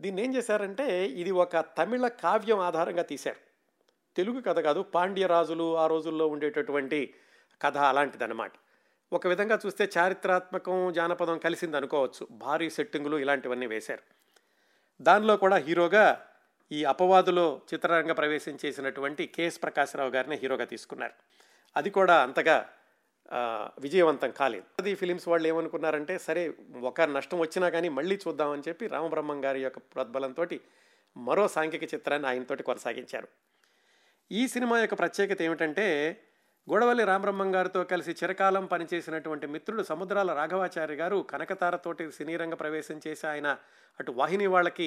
దీన్ని ఏం చేశారంటే ఇది ఒక తమిళ కావ్యం ఆధారంగా తీశారు. తెలుగు కథ కాదు, పాండ్యరాజులు ఆ రోజుల్లో ఉండేటటువంటి కథ అలాంటిదన్నమాట. ఒక విధంగా చూస్తే చారిత్రాత్మకం జానపదం కలిసింది అనుకోవచ్చు. భారీ సెట్టింగులు ఇలాంటివన్నీ వేశారు. దానిలో కూడా హీరోగా ఈ అపవాదులో చిత్రరంగ ప్రవేశం చేసినటువంటి కెఎస్ ప్రకాశ్రావు గారిని హీరోగా తీసుకున్నారు. అది కూడా అంతగా విజయవంతం కాలేదు. అది ఫిలిమ్స్ వాళ్ళు ఏమనుకున్నారంటే సరే ఒక నష్టం వచ్చినా కానీ మళ్ళీ చూద్దామని చెప్పి రామబ్రహ్మం గారి యొక్క ప్రోద్బలంతో మరో సాంఘిక చిత్రాన్ని ఆయనతోటి కొనసాగించారు. ఈ సినిమా యొక్క ప్రత్యేకత ఏమిటంటే గొడవల్లి రామబ్రహ్మం గారితో కలిసి చిరకాలం పనిచేసినటువంటి మిత్రుడు సముద్రాల రాఘవాచారి గారు కనకతారతోటి సినీరంగ ప్రవేశం చేసి ఆయన అటు వాహిని వాళ్ళకి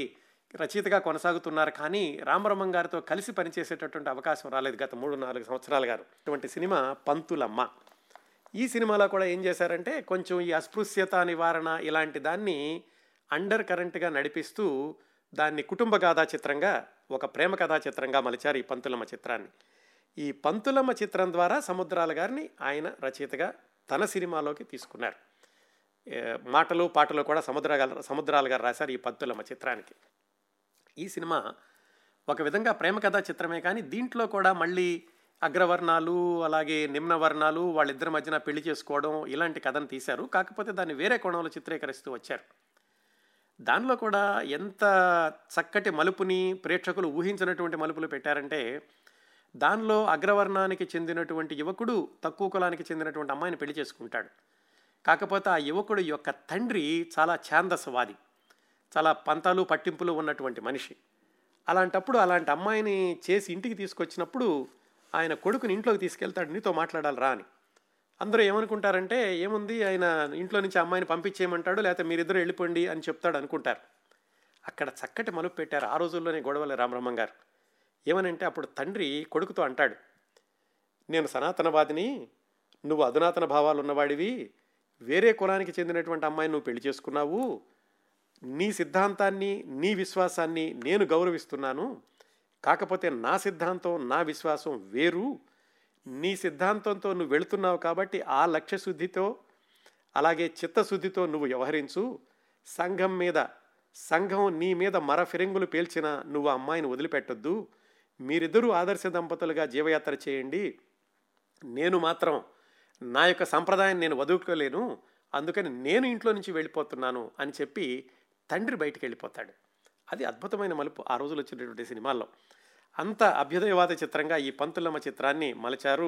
రచయితగా కొనసాగుతున్నారు. కానీ రామబ్రహ్మం గారితో కలిసి పనిచేసేటటువంటి అవకాశం రాలేదు గత మూడు నాలుగు సంవత్సరాలు గారు. అటువంటి సినిమా పంతులమ్మ. ఈ సినిమాలో కూడా ఏం చేశారంటే కొంచెం ఈ అస్పృశ్యత నివారణ ఇలాంటి దాన్ని అండర్ కరెంట్గా నడిపిస్తూ దాన్ని కుటుంబ గాథా చిత్రంగా ఒక ప్రేమ కథా చిత్రంగా మలిచారు ఈ పంతులమ్మ చిత్రాన్ని. ఈ పంతులమ్మ చిత్రం ద్వారా సముద్రాల గారిని ఆయన రచయితగా తన సినిమాలోకి తీసుకున్నారు. మాటలు పాటలు కూడా సముద్ర సముద్రాల గారు రాశారు ఈ పంతులమ్మ చిత్రానికి. ఈ సినిమా ఒక విధంగా ప్రేమ కథా చిత్రమే. కానీ దీంట్లో కూడా మళ్ళీ అగ్రవర్ణాలు అలాగే నిమ్న వర్ణాలు వాళ్ళిద్దరి మధ్యన పెళ్లి చేసుకోవడం ఇలాంటి కథను తీశారు. కాకపోతే దాన్ని వేరే కోణంలో చిత్రీకరిస్తూ వచ్చారు. దానిలో కూడా ఎంత చక్కటి మలుపుని ప్రేక్షకులు ఊహించినటువంటి మలుపులు పెట్టారంటే, దానిలో అగ్రవర్ణానికి చెందినటువంటి యువకుడు తక్కువ కులానికి చెందినటువంటి అమ్మాయిని పెళ్లి చేసుకుంటాడు. కాకపోతే ఆ యువకుడు యొక్క తండ్రి చాలా ఛాందసవాది, చాలా పంతాలు పట్టింపులు ఉన్నటువంటి మనిషి. అలాంటప్పుడు అలాంటి అమ్మాయిని చేసి ఇంటికి తీసుకొచ్చినప్పుడు ఆయన కొడుకుని ఇంట్లోకి తీసుకెళ్తాడు, నీతో మాట్లాడాలి రా అని. అందరూ ఏమనుకుంటారంటే, ఏముంది ఆయన ఇంట్లో నుంచి అమ్మాయిని పంపించేయమంటాడు, లేకపోతే మీరిద్దరూ వెళ్ళిపోండి అని చెప్తాడు అనుకుంటారు. అక్కడ చక్కటి మలుపు పెట్టారు ఆ రోజుల్లోనే గొడవల రామరమణ గారు. ఏమనంటే అప్పుడు తండ్రి కొడుకుతో అంటాడు, నేను సనాతనవాదిని, నువ్వు అధునాతన భావాలు ఉన్నవాడివి, వేరే కులానికి చెందినటువంటి అమ్మాయిని నువ్వు పెళ్లి చేసుకున్నావు, నీ సిద్ధాంతాన్ని నీ విశ్వాసాన్ని నేను గౌరవిస్తున్నాను, కాకపోతే నా సిద్ధాంతం నా విశ్వాసం వేరు, నీ సిద్ధాంతంతో నువ్వు వెళుతున్నావు కాబట్టి ఆ లక్ష్యశుద్ధితో అలాగే చిత్తశుద్ధితో నువ్వు వ్యవహరించు, సంఘం మీద సంఘం నీ మీద మర ఫిరంగులు పేల్చిన నువ్వు అమ్మాయిని వదిలిపెట్టొద్దు, మీరిద్దరూ ఆదర్శ దంపతులుగా జీవయాత్ర చేయండి, నేను మాత్రం నా యొక్క సంప్రదాయాన్ని నేను వదులుకోలేను, అందుకని నేను ఇంట్లో నుంచి వెళ్ళిపోతున్నాను అని చెప్పి తండ్రి బయటికి వెళ్ళిపోతాడు. అది అద్భుతమైన మలుపు ఆ రోజులు వచ్చినటువంటి సినిమాల్లో. అంత అభ్యుదయవాద చిత్రంగా ఈ పంతులమ్మ చిత్రాన్ని మలచారు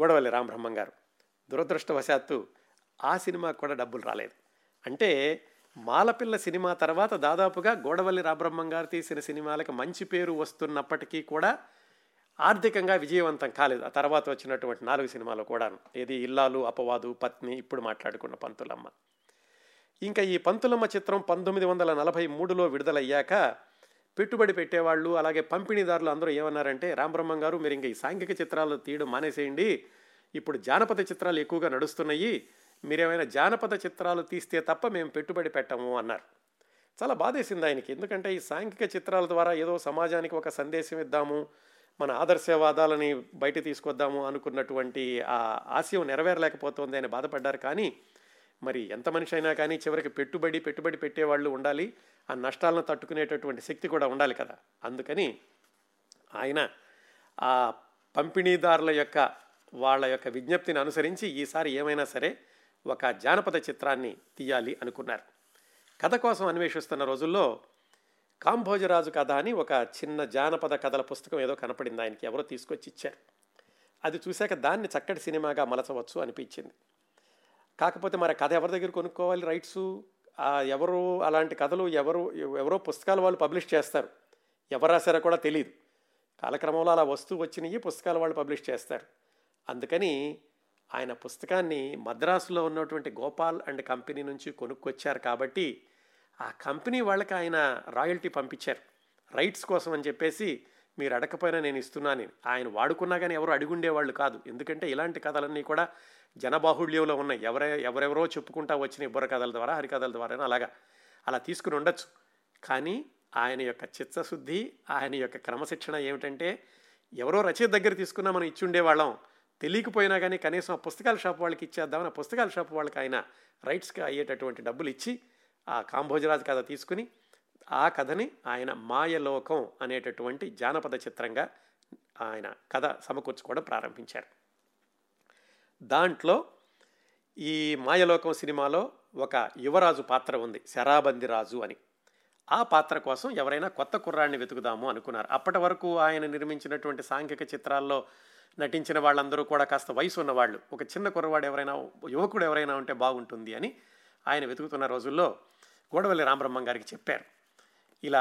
గొడవల్లి రామబ్రహ్మం గారు. దురదృష్టవశాత్తు ఆ సినిమా కూడా డబ్బులు రాలేదు. అంటే మాలపిల్ల సినిమా తర్వాత దాదాపుగా గొడవల్లి రామబ్రహ్మం గారు తీసిన సినిమాలకు మంచి పేరు వస్తున్నప్పటికీ కూడా ఆర్థికంగా విజయవంతం కాలేదు. ఆ తర్వాత వచ్చినటువంటి నాలుగు సినిమాలు కూడాను, ఏది ఇల్లాలు, అపవాదు, పత్ని, ఇప్పుడు మాట్లాడుకున్న పంతులమ్మ. ఇంకా ఈ పంతులమ్మ చిత్రం పంతొమ్మిది వందల నలభై మూడులో విడుదలయ్యాక పెట్టుబడి పెట్టేవాళ్ళు అలాగే పంపిణీదారులు అందరూ ఏమన్నారంటే, రామబ్రహ్మం గారు మీరు ఇంకా ఈ సాంఘిక చిత్రాలు తీయడం మానేసేయండి, ఇప్పుడు జానపద చిత్రాలు ఎక్కువగా నడుస్తున్నాయి, మీరేమైనా జానపద చిత్రాలు తీస్తే తప్ప మేము పెట్టుబడి పెట్టము అన్నారు. చాలా బాధేసింది ఆయనకి, ఎందుకంటే ఈ సాంఘిక చిత్రాల ద్వారా ఏదో సమాజానికి ఒక సందేశం ఇద్దాము, మన ఆదర్శవాదాలని బయట తీసుకొద్దాము అనుకున్నటువంటి ఆ ఆశయం నెరవేరలేకపోతుంది అని బాధపడ్డారు. కానీ మరి ఎంత మనిషి అయినా కానీ చివరికి పెట్టుబడి పెట్టుబడి పెట్టేవాళ్ళు ఉండాలి, ఆ నష్టాలను తట్టుకునేటటువంటి శక్తి కూడా ఉండాలి కదా. అందుకని ఆయన ఆ పంపిణీదారుల యొక్క వాళ్ళ యొక్క విజ్ఞప్తిని అనుసరించి ఈసారి ఏమైనా సరే ఒక జానపద చిత్రాన్ని తీయాలి అనుకున్నారు. కథ కోసం అన్వేషిస్తున్న రోజుల్లో కాంభోజరాజు కథ అని ఒక చిన్న జానపద కథల పుస్తకం ఏదో కనపడింది ఆయనకి, ఎవరో తీసుకొచ్చి ఇచ్చారు. అది చూశాక దాన్ని చక్కటి సినిమాగా మలచవచ్చు అనిపించింది. కాకపోతే మరి కథ ఎవరి దగ్గర కొనుక్కోవాలి రైట్స్, ఎవరు అలాంటి కథలు ఎవరు ఎవరో పుస్తకాల వాళ్ళు పబ్లిష్ చేస్తారు, ఎవరు రాశారో కూడా తెలియదు. కాలక్రమంలో అలా వస్తూ వచ్చినవి పుస్తకాల వాళ్ళు పబ్లిష్ చేస్తారు. అందుకని ఆయన పుస్తకాన్ని మద్రాసులో ఉన్నటువంటి గోపాల్ అండ్ కంపెనీ నుంచి కొనుక్కొచ్చారు. కాబట్టి ఆ కంపెనీ వాళ్ళకి ఆయన రాయల్టీ పంపించారు రైట్స్ కోసం అని చెప్పేసి, మీరు అడగకపోయినా నేను ఇస్తున్నాను. ఆయన వాడుకున్నా కానీ ఎవరు అడుగుండేవాళ్ళు కాదు, ఎందుకంటే ఇలాంటి కథలన్నీ కూడా జనబాహుళ్యంలో ఉన్నాయి. ఎవరే ఎవరెవరో చెప్పుకుంటా వచ్చిన బుర్ర కథల ద్వారా హరికథల ద్వారా అలాగా అలా తీసుకుని ఉండొచ్చు. కానీ ఆయన యొక్క చిత్తశుద్ధి ఆయన యొక్క క్రమశిక్షణ ఏమిటంటే, ఎవరో రచయిత దగ్గర తీసుకున్నా మనం ఇచ్చుండేవాళ్ళం, తెలియకపోయినా కానీ కనీసం ఆ పుస్తకాల షాప్ వాళ్ళకి ఇచ్చేద్దామని ఆ పుస్తకాల షాప్ వాళ్ళకి ఆయన రైట్స్కి అయ్యేటటువంటి డబ్బులు ఇచ్చి ఆ కాంభోజరాజు కథ తీసుకుని ఆ కథని ఆయన మాయలోకం అనేటటువంటి జానపద చిత్రంగా ఆయన కథ సమకూర్చుకోవడం ప్రారంభించారు. దాంట్లో ఈ మాయలోకం సినిమాలో ఒక యువరాజు పాత్ర ఉంది, శరాబంది రాజు అని. ఆ పాత్ర కోసం ఎవరైనా కొత్త కుర్రాడిని వెతుకుదాము అనుకున్నారు. అప్పటి వరకు ఆయన నిర్మించినటువంటి సాంఘిక చిత్రాల్లో నటించిన వాళ్ళందరూ కూడా కాస్త వయసు ఉన్నవాళ్ళు, ఒక చిన్న కుర్రవాడు ఎవరైనా యువకుడు ఎవరైనా ఉంటే బాగుంటుంది అని ఆయన వెతుకుతున్న రోజుల్లో గొడవల్లి రామబ్రహ్మం గారికి చెప్పారు. ఇలా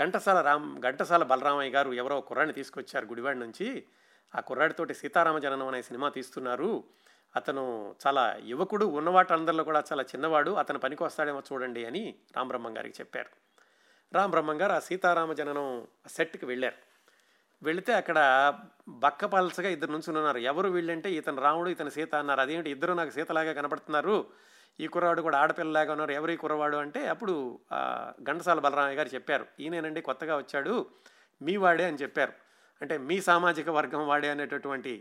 ఘంటసాల రామ్ ఘంటసాల బలరామయ్య గారు ఎవరో కుర్రాడిని తీసుకొచ్చారు గుడివాడి నుంచి, ఆ కుర్రాడితోటి సీతారామ జననం అనే సినిమా తీస్తున్నారు, అతను చాలా యువకుడు, ఉన్నవాటి అందరిలో కూడా చాలా చిన్నవాడు, అతను పనికి వస్తాడేమో చూడండి అని రామబ్రహ్మం గారికి చెప్పారు. రామబ్రహ్మం గారు ఆ సీతారామ జననం సెట్కి వెళ్ళారు. వెళితే అక్కడ బక్క పలసగా ఇద్దరు నుంచి ఉన్నారు. ఎవరు వీళ్ళంటే, ఇతను రాముడు ఇతను సీత అన్నారు. అదేమిటి ఇద్దరు నాకు సీతలాగా కనపడుతున్నారు, ఈ కుర్రవాడు కూడా ఆడపిల్లలాగా ఉన్నారు, ఎవరి కుర్రవాడు అంటే అప్పుడు ఘంటసాల బలరామయ్య గారు చెప్పారు, ఈయనేనండి కొత్తగా వచ్చాడు మీ వాడే అని చెప్పారు. అంటే మీ సామాజిక వర్గం వాడే అనేటటువంటి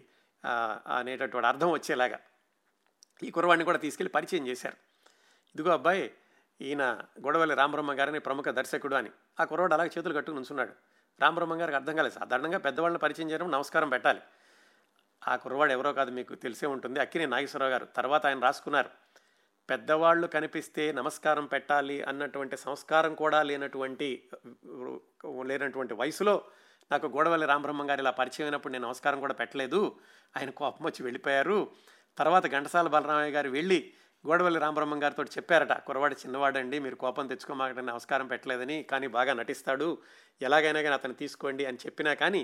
అనేటటువంటి అర్థం వచ్చేలాగా ఈ కుర్రవాడిని కూడా తీసుకెళ్ళి పరిచయం చేశారు. ఇదిగో అబ్బాయి ఈయన గొడవల్లి రామబ్రహ్మ గారిని ప్రముఖ దర్శకుడు అని. ఆ కుర్రవాడు అలాగే చేతులు కట్టుకుని ఉంచున్నాడు. రామబ్రహ్మ గారికి అర్థం కాలేదు. సాధారణంగా పెద్దవాళ్ళని పరిచయం చేయడం నమస్కారం పెట్టాలి, ఆ కుర్రవాడు ఎవరో కాదు, మీకు తెలిసే ఉంటుంది, అక్కినే నాగేశ్వరరావు గారు. తర్వాత ఆయన రాసుకున్నారు, పెద్దవాళ్ళు కనిపిస్తే నమస్కారం పెట్టాలి అన్నటువంటి సంస్కారం కూడా లేనటువంటి లేనటువంటి వయసులో నాకు గోడవల్లి రామబ్రహ్మం గారు ఇలా పరిచయం అయినప్పుడు నేను నమస్కారం కూడా పెట్టలేదు, ఆయన కోపం వచ్చి వెళ్ళిపోయారు. తర్వాత ఘంటసాల బాలరామయ్య గారు వెళ్ళి గోడవల్లి రామబ్రహ్మం గారితో చెప్పారట, కుర్రవాడు చిన్నవాడండి, మీరు కోపం తెచ్చుకోమాకండి, నమస్కారం పెట్టలేదని, కానీ బాగా నటిస్తాడు, ఎలాగైనా కానీ అతను తీసుకోండి అని చెప్పినా కానీ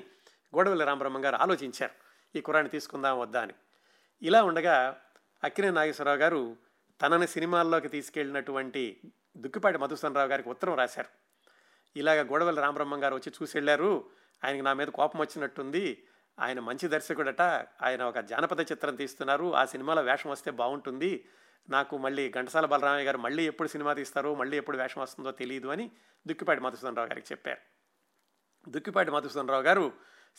గోడవల్లి రామబ్రహ్మం గారు ఆలోచించారు, ఈ కుర్రాన్ని తీసుకుందాం వద్దా అని. ఇలా ఉండగా అక్కినేని నాగేశ్వరరావు గారు తనని సినిమాల్లోకి తీసుకెళ్ళినటువంటి దుక్కిపాటి మధుసూదనరావు గారికి ఉత్తరం రాశారు. ఇలాగ గోడవల్లి రామబ్రహ్మం గారు వచ్చి చూసి వెళ్ళారు, ఆయనకి నా మీద కోపం వచ్చినట్టుంది, ఆయన మంచి దర్శకుడట, ఆయన ఒక జానపద చిత్రం తీస్తున్నారు, ఆ సినిమాలో వేషం వస్తే బాగుంటుంది, నాకు మళ్ళీ ఘంటసాల బాలరామయ్య గారు మళ్ళీ ఎప్పుడు సినిమా తీస్తారో, మళ్ళీ ఎప్పుడు వేషం వస్తుందో తెలియదు అని దుక్కిపాటి మధుసూదనరావు గారికి చెప్పారు. దుక్కిపాటి మధుసూదనరావు గారు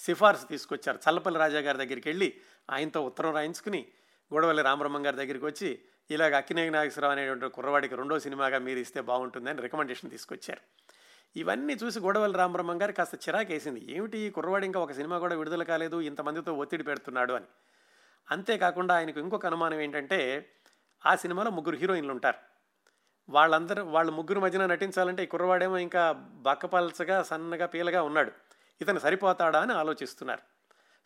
సిఫార్సు తీసుకొచ్చారు, చల్లపల్లి రాజా గారి దగ్గరికి వెళ్ళి ఆయనతో ఉత్తరం రాయించుకుని గోడవల్లి రామబ్రహ్మం గారి దగ్గరికి వచ్చి ఇలాగ అక్కినేని నాగేశ్వరరావు అనేటువంటి కుర్రవాడికి రెండో సినిమాగా మీరు ఇస్తే బాగుంటుందని రికమెండేషన్ తీసుకొచ్చారు. ఇవన్నీ చూసి గోడవల్లి రామబ్రహ్మం గారు కాస్త చిరాకు వేసింది, ఏమిటి ఈ కుర్రవాడు ఇంకా ఒక సినిమా కూడా విడుదల కాలేదు, ఇంతమందితో ఒత్తిడి పెడుతున్నాడు అని. అంతేకాకుండా ఆయనకు ఇంకొక అనుమానం ఏంటంటే, ఆ సినిమాలో ముగ్గురు హీరోయిన్లు ఉంటారు, వాళ్ళందరూ వాళ్ళ ముగ్గురు మధ్యన నటించాలంటే ఈ కుర్రవాడేమో ఇంకా బక్కపలచగా సన్నగా పీలగా ఉన్నాడు, ఇతను సరిపోతాడా అని ఆలోచిస్తున్నారు.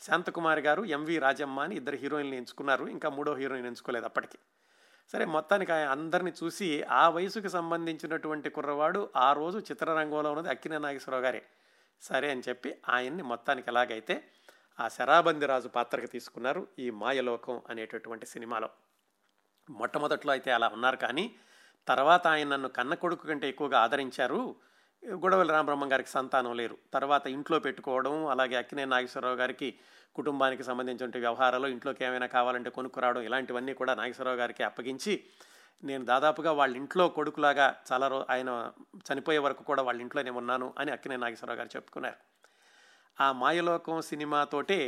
శాంతకుమారి గారు, ఎంవి రాజమ్మ అని ఇద్దరు హీరోయిన్లు ఎంచుకున్నారు, ఇంకా మూడో హీరోయిన్ ఎంచుకోలేదు అప్పటికి. సరే, మొత్తానికి అందరినీ చూసి ఆ వయసుకి సంబంధించినటువంటి కుర్రవాడు ఆ రోజు చిత్రరంగంలో ఉన్నది అక్కినేని నాగేశ్వరరావు గారే, సరే అని చెప్పి ఆయన్ని మొత్తానికి ఎలాగైతే ఆ శరాబంది రాజు పాత్రకు తీసుకున్నారు ఈ మాయలోకం అనేటటువంటి సినిమాలో. మొట్టమొదట్లో అయితే అలా ఉన్నారు, కానీ తర్వాత ఆయన నన్ను కన్న కొడుకు కంటే ఎక్కువగా ఆదరించారు. గోడవల్లి రామబ్రహ్మం గారికి సంతానం లేరు, తర్వాత ఇంట్లో పెట్టుకోవడం, అలాగే అక్కినేని నాగేశ్వరరావు గారికి కుటుంబానికి సంబంధించిన వ్యవహారాలు, ఇంట్లోకి ఏమైనా కావాలంటే కొనుక్కురావడం, ఇలాంటివన్నీ కూడా నాగేశ్వరరావు గారికి అప్పగించి నేను దాదాపుగా వాళ్ళ ఇంట్లో కొడుకులాగా చాలా రో ఆయన చనిపోయే వరకు కూడా వాళ్ళ ఇంట్లోనే ఉన్నాను అని అక్కినేని నాగేశ్వరరావు గారు చెప్పుకున్నారు. ఆ మాయలోకం సినిమాతోటే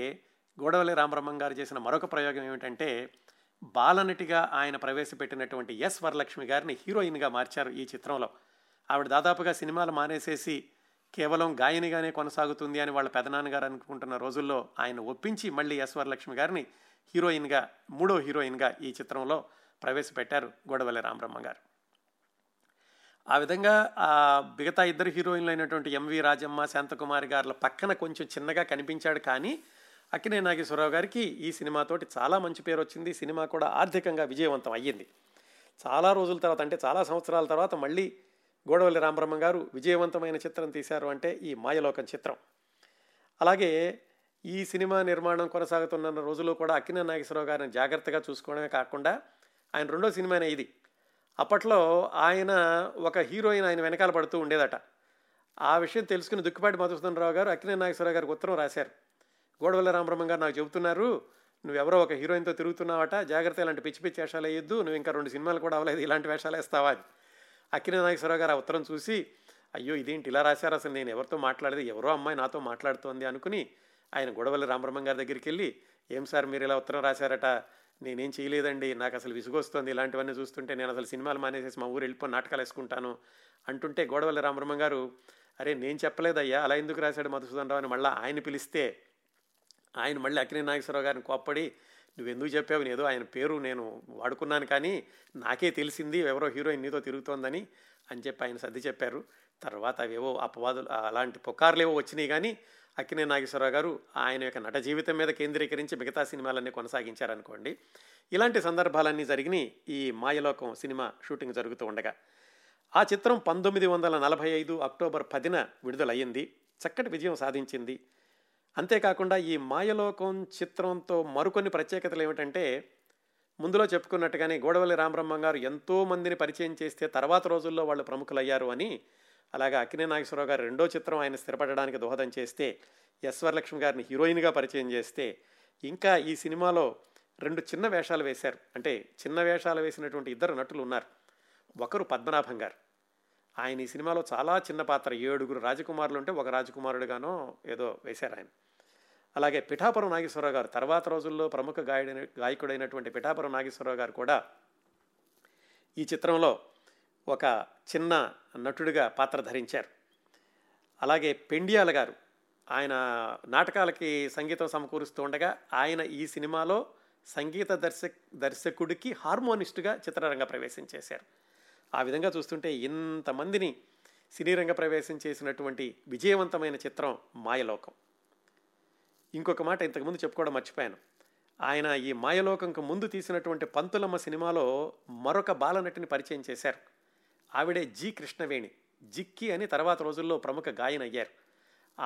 గోడవల్లి రామబ్రహ్మం గారు చేసిన మరొక ప్రయోగం ఏమిటంటే, బాలనటిగా ఆయన ప్రవేశపెట్టినటువంటి ఎస్ వరలక్ష్మి గారిని హీరోయిన్గా మార్చారు ఈ చిత్రంలో. ఆవిడ దాదాపుగా సినిమాలు మానేసేసి కేవలం గాయనిగానే కొనసాగుతుంది అని వాళ్ళ పెదనాన్నగారు అనుకుంటున్న రోజుల్లో ఆయన ఒప్పించి మళ్ళీ ఎస్ వరలక్ష్మి గారిని హీరోయిన్గా, మూడో హీరోయిన్గా ఈ చిత్రంలో ప్రవేశపెట్టారు గోడవల్లి రామబ్రహ్మం గారు. ఆ విధంగా మిగతా ఇద్దరు హీరోయిన్లు అయినటువంటి ఎంవి రాజమ్మ, శాంతకుమారి గారుల పక్కన కొంచెం చిన్నగా కనిపించాడు, కానీ అక్కినేని నాగేశ్వరరావు గారికి ఈ సినిమాతోటి చాలా మంచి పేరు వచ్చింది. సినిమా కూడా ఆర్థికంగా విజయవంతం అయ్యింది. చాలా రోజుల తర్వాత, అంటే చాలా సంవత్సరాల తర్వాత మళ్ళీ గోడవల్లి రామబ్రహ్మం గారు విజయవంతమైన చిత్రం తీశారు అంటే ఈ మాయలోకం చిత్రం. అలాగే ఈ సినిమా నిర్మాణం కొనసాగుతున్న రోజుల్లో కూడా అక్కినేని నాగేశ్వరరావు గారిని జాగ్రత్తగా చూసుకోవడమే కాకుండా ఆయన రెండో సినిమానే ఇది. అప్పట్లో ఆయన ఒక హీరోయిన్ ఆయన వెనకాల పడుతూ ఉండేదట. ఆ విషయం తెలుసుకుని దుక్కిపాటి మధుసూదనరావు గారు అక్కినేని నాగేశ్వరరావు గారికి ఉత్తరం రాశారు, గోడవల్లి రామబ్రహ్మం గారు నాకు చెబుతున్నారు, నువ్వెవరో ఒక హీరోయిన్తో తిరుగుతున్నావట, జాగ్రత్త, ఇలాంటి పిచ్చి పిచ్చి వేషాలు వేయొద్దు, నువ్వు ఇంకా రెండు సినిమాలు కూడా అవ్వలేదు, ఇలాంటి వేషాలు వేస్తావా అని. అక్కినేని నాగేశ్వరరావు గారు ఆ ఉత్తరం చూసి, అయ్యో ఇదేంటి ఇలా రాశారు, అసలు నేను ఎవరితో మాట్లాడేది, ఎవరో అమ్మాయి నాతో మాట్లాడుతోంది అనుకుని ఆయన గోడవల్లి రామబ్రహ్మం గారి దగ్గరికి వెళ్ళి, ఏం సార్ మీరు ఇలా ఉత్తరం రాశారట, నేనేం చేయలేదండి, నాకు అసలు విసుగొస్తుంది, ఇలాంటివన్నీ చూస్తుంటే నేను అసలు సినిమాలు మానేసేసి మా ఊరు వెళ్ళిపోయి నాటకాలు వేసుకుంటాను అంటుంటే, గోడవల్లి రామబ్రహ్మం గారు, అరే నేను చెప్పలేదయ్యా, అలా ఎందుకు రాశాడు మధుసూదనరావు అని మళ్ళీ ఆయన పిలిస్తే, ఆయన మళ్ళీ అక్కినేని నాగేశ్వరరావు గారిని కోప్పడి, నువ్వెందుకు చెప్పావు, ఏదో ఆయన పేరు నేను వాడుకున్నాను, కానీ నాకే తెలిసింది ఎవరో హీరోయిన్ నీతో తిరుగుతోందని అని చెప్పి ఆయన సర్ది చెప్పారు. తర్వాత అవేవో అపవాదులు అలాంటి పుకార్లేవో వచ్చినాయి, కానీ అక్కినేని నాగేశ్వరరావు గారు ఆయన యొక్క నట జీవితం మీద కేంద్రీకరించి మిగతా సినిమాలన్నీ కొనసాగించారనుకోండి. ఇలాంటి సందర్భాలన్నీ జరిగినాయి ఈ మాయలోకం సినిమా షూటింగ్ జరుగుతూ ఉండగా. ఆ చిత్రం పంతొమ్మిది వందల నలభై ఐదు అక్టోబర్ పదిన విడుదలయ్యింది, చక్కటి విజయం సాధించింది. అంతేకాకుండా ఈ మాయలోకం చిత్రంతో మరికొన్ని ప్రత్యేకతలు ఏమిటంటే, ముందులో చెప్పుకున్నట్టుగానే గోడవల్లి రామబ్రహ్మం గారు ఎంతో మందిని పరిచయం చేస్తే తర్వాత రోజుల్లో వాళ్ళు ప్రముఖులయ్యారు అని, అలాగే అక్కినేని నాగేశ్వరరావు గారు రెండో చిత్రం ఆయన స్థిరపడడానికి దోహదం చేస్తే, ఎస్ వరలక్ష్మి గారిని హీరోయిన్గా పరిచయం చేస్తే, ఇంకా ఈ సినిమాలో రెండు చిన్న వేషాలు వేశారు. అంటే చిన్న వేషాలు వేసినటువంటి ఇద్దరు నటులు ఉన్నారు. ఒకరు పద్మనాభం గారు, ఆయన ఈ సినిమాలో చాలా చిన్న పాత్ర, ఏడుగురు రాజకుమారులు ఉంటే ఒక రాజకుమారుడుగానో ఏదో వేశారు ఆయన. అలాగే పిఠాపురం నాగేశ్వరరావు గారు, తర్వాత రోజుల్లో ప్రముఖ గాయకుడైన గాయకుడైనటువంటి పిఠాపురం నాగేశ్వరరావు గారు కూడా ఈ చిత్రంలో ఒక చిన్న నటుడిగా పాత్ర ధరించారు. అలాగే పెండియాల గారు, ఆయన నాటకాలకి సంగీతం సమకూరుస్తూ ఉండగా ఆయన ఈ సినిమాలో సంగీత దర్శక దర్శకుడికి హార్మోనిస్టుగా చిత్రరంగ ప్రవేశం చేశారు. ఆ విధంగా చూస్తుంటే ఇంతమందిని సినీ రంగ ప్రవేశం చేసినటువంటి విజయవంతమైన చిత్రం మాయలోకం. ఇంకొక మాట ఇంతకుముందు చెప్పుకోవడం మర్చిపోయాను. ఆయన ఈ మాయలోకంకు ముందు తీసినటువంటి పంతులమ్మ సినిమాలో మరొక బాలనటిని పరిచయం చేశారు. ఆవిడే జి కృష్ణవేణి. జిక్కి అని తర్వాత రోజుల్లో ప్రముఖ గాయని అయ్యారు.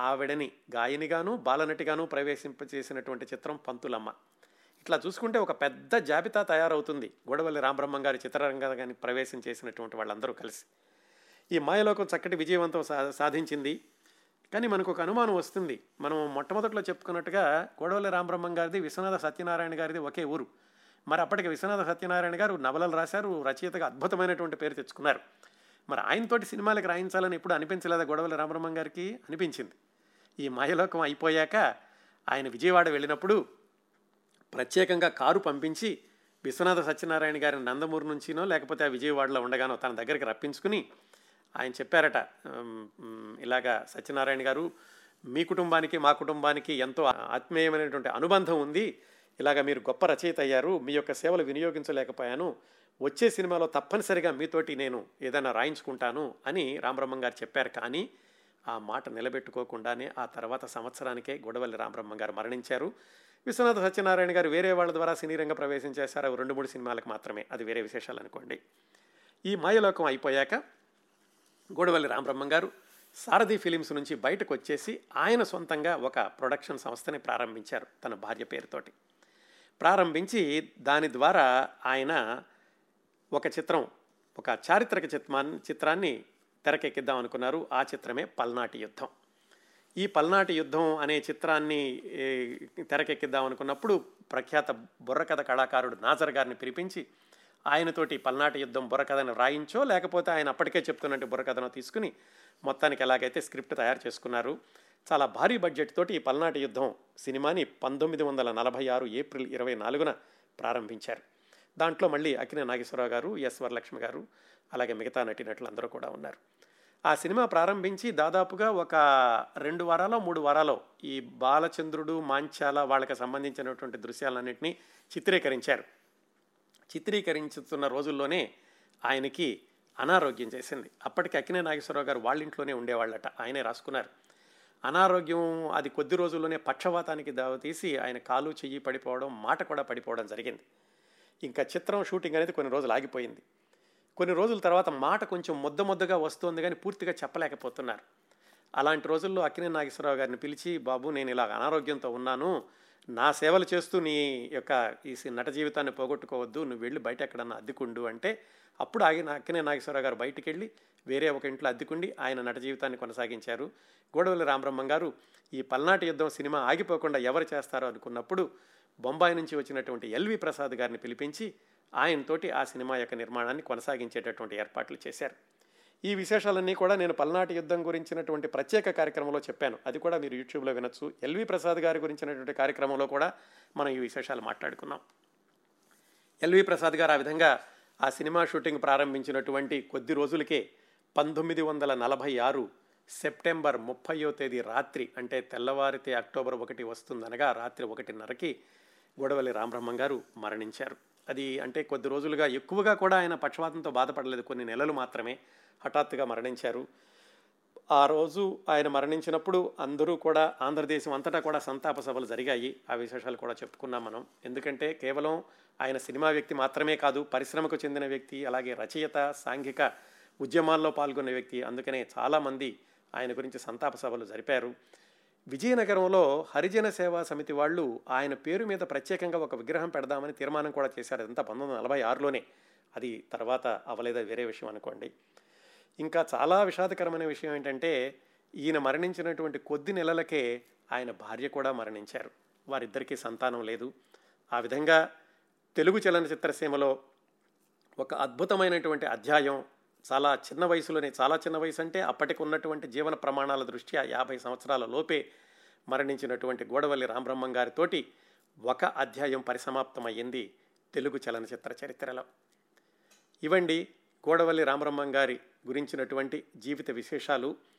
ఆవిడని గాయనిగాను బాలనటిగాను ప్రవేశింపచేసినటువంటి చిత్రం పంతులమ్మ. ఇట్లా చూసుకుంటే ఒక పెద్ద జాబితా తయారవుతుంది గొడవల్లి రామబ్రహ్మ గారి చిత్రరంగాన్ని ప్రవేశం చేసినటువంటి వాళ్ళందరూ కలిసి. ఈ మాయలోకం చక్కటి విజయవంతం సా సాధించింది కానీ మనకు ఒక అనుమానం వస్తుంది. మనం మొట్టమొదట్లో చెప్పుకున్నట్టుగా గొడవల్లి రామబ్రహ్మ గారిది విశ్వనాథ సత్యనారాయణ గారిది ఒకే ఊరు. మరి అప్పటికి విశ్వనాథ సత్యనారాయణ గారు నవలలు రాశారు, రచయితగా అద్భుతమైనటువంటి పేరు తెచ్చుకున్నారు. మరి ఆయనతోటి సినిమాలకు రాయించాలని ఎప్పుడు అనిపించలేదా గొడవల్లి రామబ్రహ్మ గారికి? అనిపించింది. ఈ మాయలోకం అయిపోయాక ఆయన విజయవాడ వెళ్ళినప్పుడు ప్రత్యేకంగా కారు పంపించి విశ్వనాథ సత్యనారాయణ గారిని నందమూరు నుంచినో లేకపోతే ఆ విజయవాడలో ఉండగానో తన దగ్గరికి రప్పించుకుని ఆయన చెప్పారట, ఇలాగా సత్యనారాయణ గారు మీ కుటుంబానికి మా కుటుంబానికి ఎంతో ఆత్మీయమైనటువంటి అనుబంధం ఉంది, ఇలాగ మీరు గొప్ప రచయిత అయ్యారు, మీ యొక్క సేవలు వినియోగించలేకపోయాను, వచ్చే సినిమాలో తప్పనిసరిగా మీతోటి నేను ఏదైనా రాయించుకుంటాను అని రామబ్రహ్మ గారు చెప్పారు. కానీ ఆ మాట నిలబెట్టుకోకుండానే ఆ తర్వాత సంవత్సరానికే గొడవల్లి రామబ్రహ్మ గారు మరణించారు. విశ్వనాథ సత్యనారాయణ గారు వేరే వాళ్ళ ద్వారా సినీ రంగ ప్రవేశం చేశారు, అవి రెండు మూడు సినిమాలకు మాత్రమే, అది వేరే విశేషాలు అనుకోండి. ఈ మాయలోకం అయిపోయాక గొడవల్లి రామబ్రహ్మ గారు సారథి ఫిలిమ్స్ నుంచి బయటకు వచ్చేసి ఆయన సొంతంగా ఒక ప్రొడక్షన్ సంస్థని ప్రారంభించారు తన భార్య పేరుతోటి. ప్రారంభించి దాని ద్వారా ఆయన ఒక చిత్రం, ఒక చారిత్రక చిత్రాన్ని చిత్రాన్ని తెరకెక్కిద్దాం అనుకున్నారు. ఆ చిత్రమే పల్నాటి యుద్ధం. ఈ పల్నాటి యుద్ధం అనే చిత్రాన్ని తెరకెక్కిద్దాం అనుకున్నప్పుడు ప్రఖ్యాత బుర్రకథ కళాకారుడు నాజర్ గారిని పిలిపించి ఆయనతోటి పల్నాటి యుద్ధం బుర్రకథను రాయించో లేకపోతే ఆయన అప్పటికే చెప్తున్నట్టు బుర్రకథను తీసుకుని మొత్తానికి ఎలాగైతే స్క్రిప్ట్ తయారు చేసుకున్నారు. చాలా భారీ బడ్జెట్ తోటి ఈ పల్నాటి యుద్ధం సినిమాని పంతొమ్మిది వందల నలభై ఆరు ఏప్రిల్ ఇరవై నాలుగున ప్రారంభించారు. దాంట్లో మళ్ళీ అక్కినే నాగేశ్వరరావు గారు, ఎస్ వరలక్ష్మి గారు, అలాగే మిగతా నటీనటులు అందరూ కూడా ఉన్నారు. ఆ సినిమా ప్రారంభించి దాదాపుగా ఒక రెండు వారాలు మూడు వారాలు ఈ బాలచంద్రుడు మాంచాల వాళ్ళకి సంబంధించినటువంటి దృశ్యాలన్నింటినీ చిత్రీకరించారు. చిత్రీకరించుతున్న రోజుల్లోనే ఆయనకి అనారోగ్యం చేసింది. అప్పటికి అక్కినే నాగేశ్వరరావు గారు వాళ్ళ ఇంట్లోనే ఉండేవాళ్ళట, ఆయనే రాసుకున్నారు. అనారోగ్యం అది కొద్ది రోజుల్లోనే పక్షవాతానికి దావతీసి ఆయన కాలు చెయ్యి పడిపోవడం, మాట కూడా పడిపోవడం జరిగింది. ఇంకా చిత్రం షూటింగ్ అనేది కొన్ని రోజులు ఆగిపోయింది. కొన్ని రోజుల తర్వాత మాట కొంచెం ముద్ద ముద్దగా వస్తుంది కానీ పూర్తిగా చెప్పలేకపోతున్నారు. అలాంటి రోజుల్లో అక్కినే నాగేశ్వరరావు గారిని పిలిచి, బాబు నేను ఇలా అనారోగ్యంతో ఉన్నాను, నా సేవలు చేస్తూ నీ యొక్క ఈ నట జీవితాన్ని పోగొట్టుకోవద్దు, నువ్వు వెళ్ళి బయట ఎక్కడన్నా అద్దెకుండు అంటే అప్పుడు ఆయన అక్కినే నాగేశ్వరరావు గారు బయటికి వెళ్ళి వేరే ఒక ఇంట్లో అద్దెకుండి ఆయన నట జీవితాన్ని కొనసాగించారు. గొడవల్లి రామబ్రహ్మ గారు ఈ పల్నాటి యుద్ధం సినిమా ఆగిపోకుండా ఎవరు చేస్తారో అనుకున్నప్పుడు బొంబాయి నుంచి వచ్చినటువంటి ఎల్వి ప్రసాద్ గారిని పిలిపించి ఆయనతోటి ఆ సినిమా యొక్క నిర్మాణాన్ని కొనసాగించేటటువంటి ఏర్పాట్లు చేశారు. ఈ విశేషాలన్నీ కూడా నేను పల్నాటి యుద్ధం గురించినటువంటి ప్రత్యేక కార్యక్రమంలో చెప్పాను, అది కూడా మీరు యూట్యూబ్లో వినొచ్చు. ఎల్వి ప్రసాద్ గారి గురించినటువంటి కార్యక్రమంలో కూడా మనం ఈ విశేషాలు మాట్లాడుకున్నాం. ఎల్వి ప్రసాద్ గారు ఆ విధంగా ఆ సినిమా షూటింగ్ ప్రారంభించినటువంటి కొద్ది రోజులకే పంతొమ్మిది వందల నలభై ఆరు సెప్టెంబర్ ముప్పయో తేదీ రాత్రి, అంటే తెల్లవారితే అక్టోబర్ ఒకటి వస్తుందనగా రాత్రి ఒకటిన్నరకి గొడవల్లి రామబ్రహ్మ గారు మరణించారు. అది అంటే కొద్ది రోజులుగా ఎక్కువగా కూడా ఆయన పక్షవాతంతో బాధపడలేదు, కొన్ని నెలలు మాత్రమే హఠాత్తుగా మరణించారు. ఆ రోజు ఆయన మరణించినప్పుడు అందరూ కూడా ఆంధ్రదేశం అంతటా కూడా సంతాప సభలు జరిగాయి. ఆ విశేషాలు కూడా చెప్పుకున్నాం మనం. ఎందుకంటే కేవలం ఆయన సినిమా వ్యక్తి మాత్రమే కాదు, పరిశ్రమకు చెందిన వ్యక్తి, అలాగే రచయిత, సాంఘిక ఉద్యమాల్లో పాల్గొన్న వ్యక్తి. అందుకనే చాలామంది ఆయన గురించి సంతాప సభలు జరిపారు. విజయనగరంలో హరిజన సేవా సమితి వాళ్ళు ఆయన పేరు మీద ప్రత్యేకంగా ఒక విగ్రహం పెడదామని తీర్మానం కూడా చేశారు. అదంతా పంతొమ్మిది వందల నలభై ఆరులోనే, అది తర్వాత అవలేదా వేరే విషయం అనుకోండి. ఇంకా చాలా విషాదకరమైన విషయం ఏంటంటే ఈయన మరణించినటువంటి కొద్ది నెలలకే ఆయన భార్య కూడా మరణించారు. వారిద్దరికీ సంతానం లేదు. ఆ విధంగా తెలుగు చలనచిత్రసీమలో ఒక అద్భుతమైనటువంటి అధ్యాయం, చాలా చిన్న వయసులోనే, చాలా చిన్న వయసు అంటే అప్పటికి ఉన్నటువంటి జీవన ప్రమాణాల దృష్ట్యా యాభై సంవత్సరాల లోపే మరణించినటువంటి గొడవల్లి రామబ్రహ్మ గారితోటి ఒక అధ్యాయం పరిసమాప్తమయ్యింది తెలుగు చలనచిత్ర చరిత్రలో. ఇవండి గొడవల్లి రామబ్రహ్మ గారి గురించినటువంటి జీవిత విశేషాలు.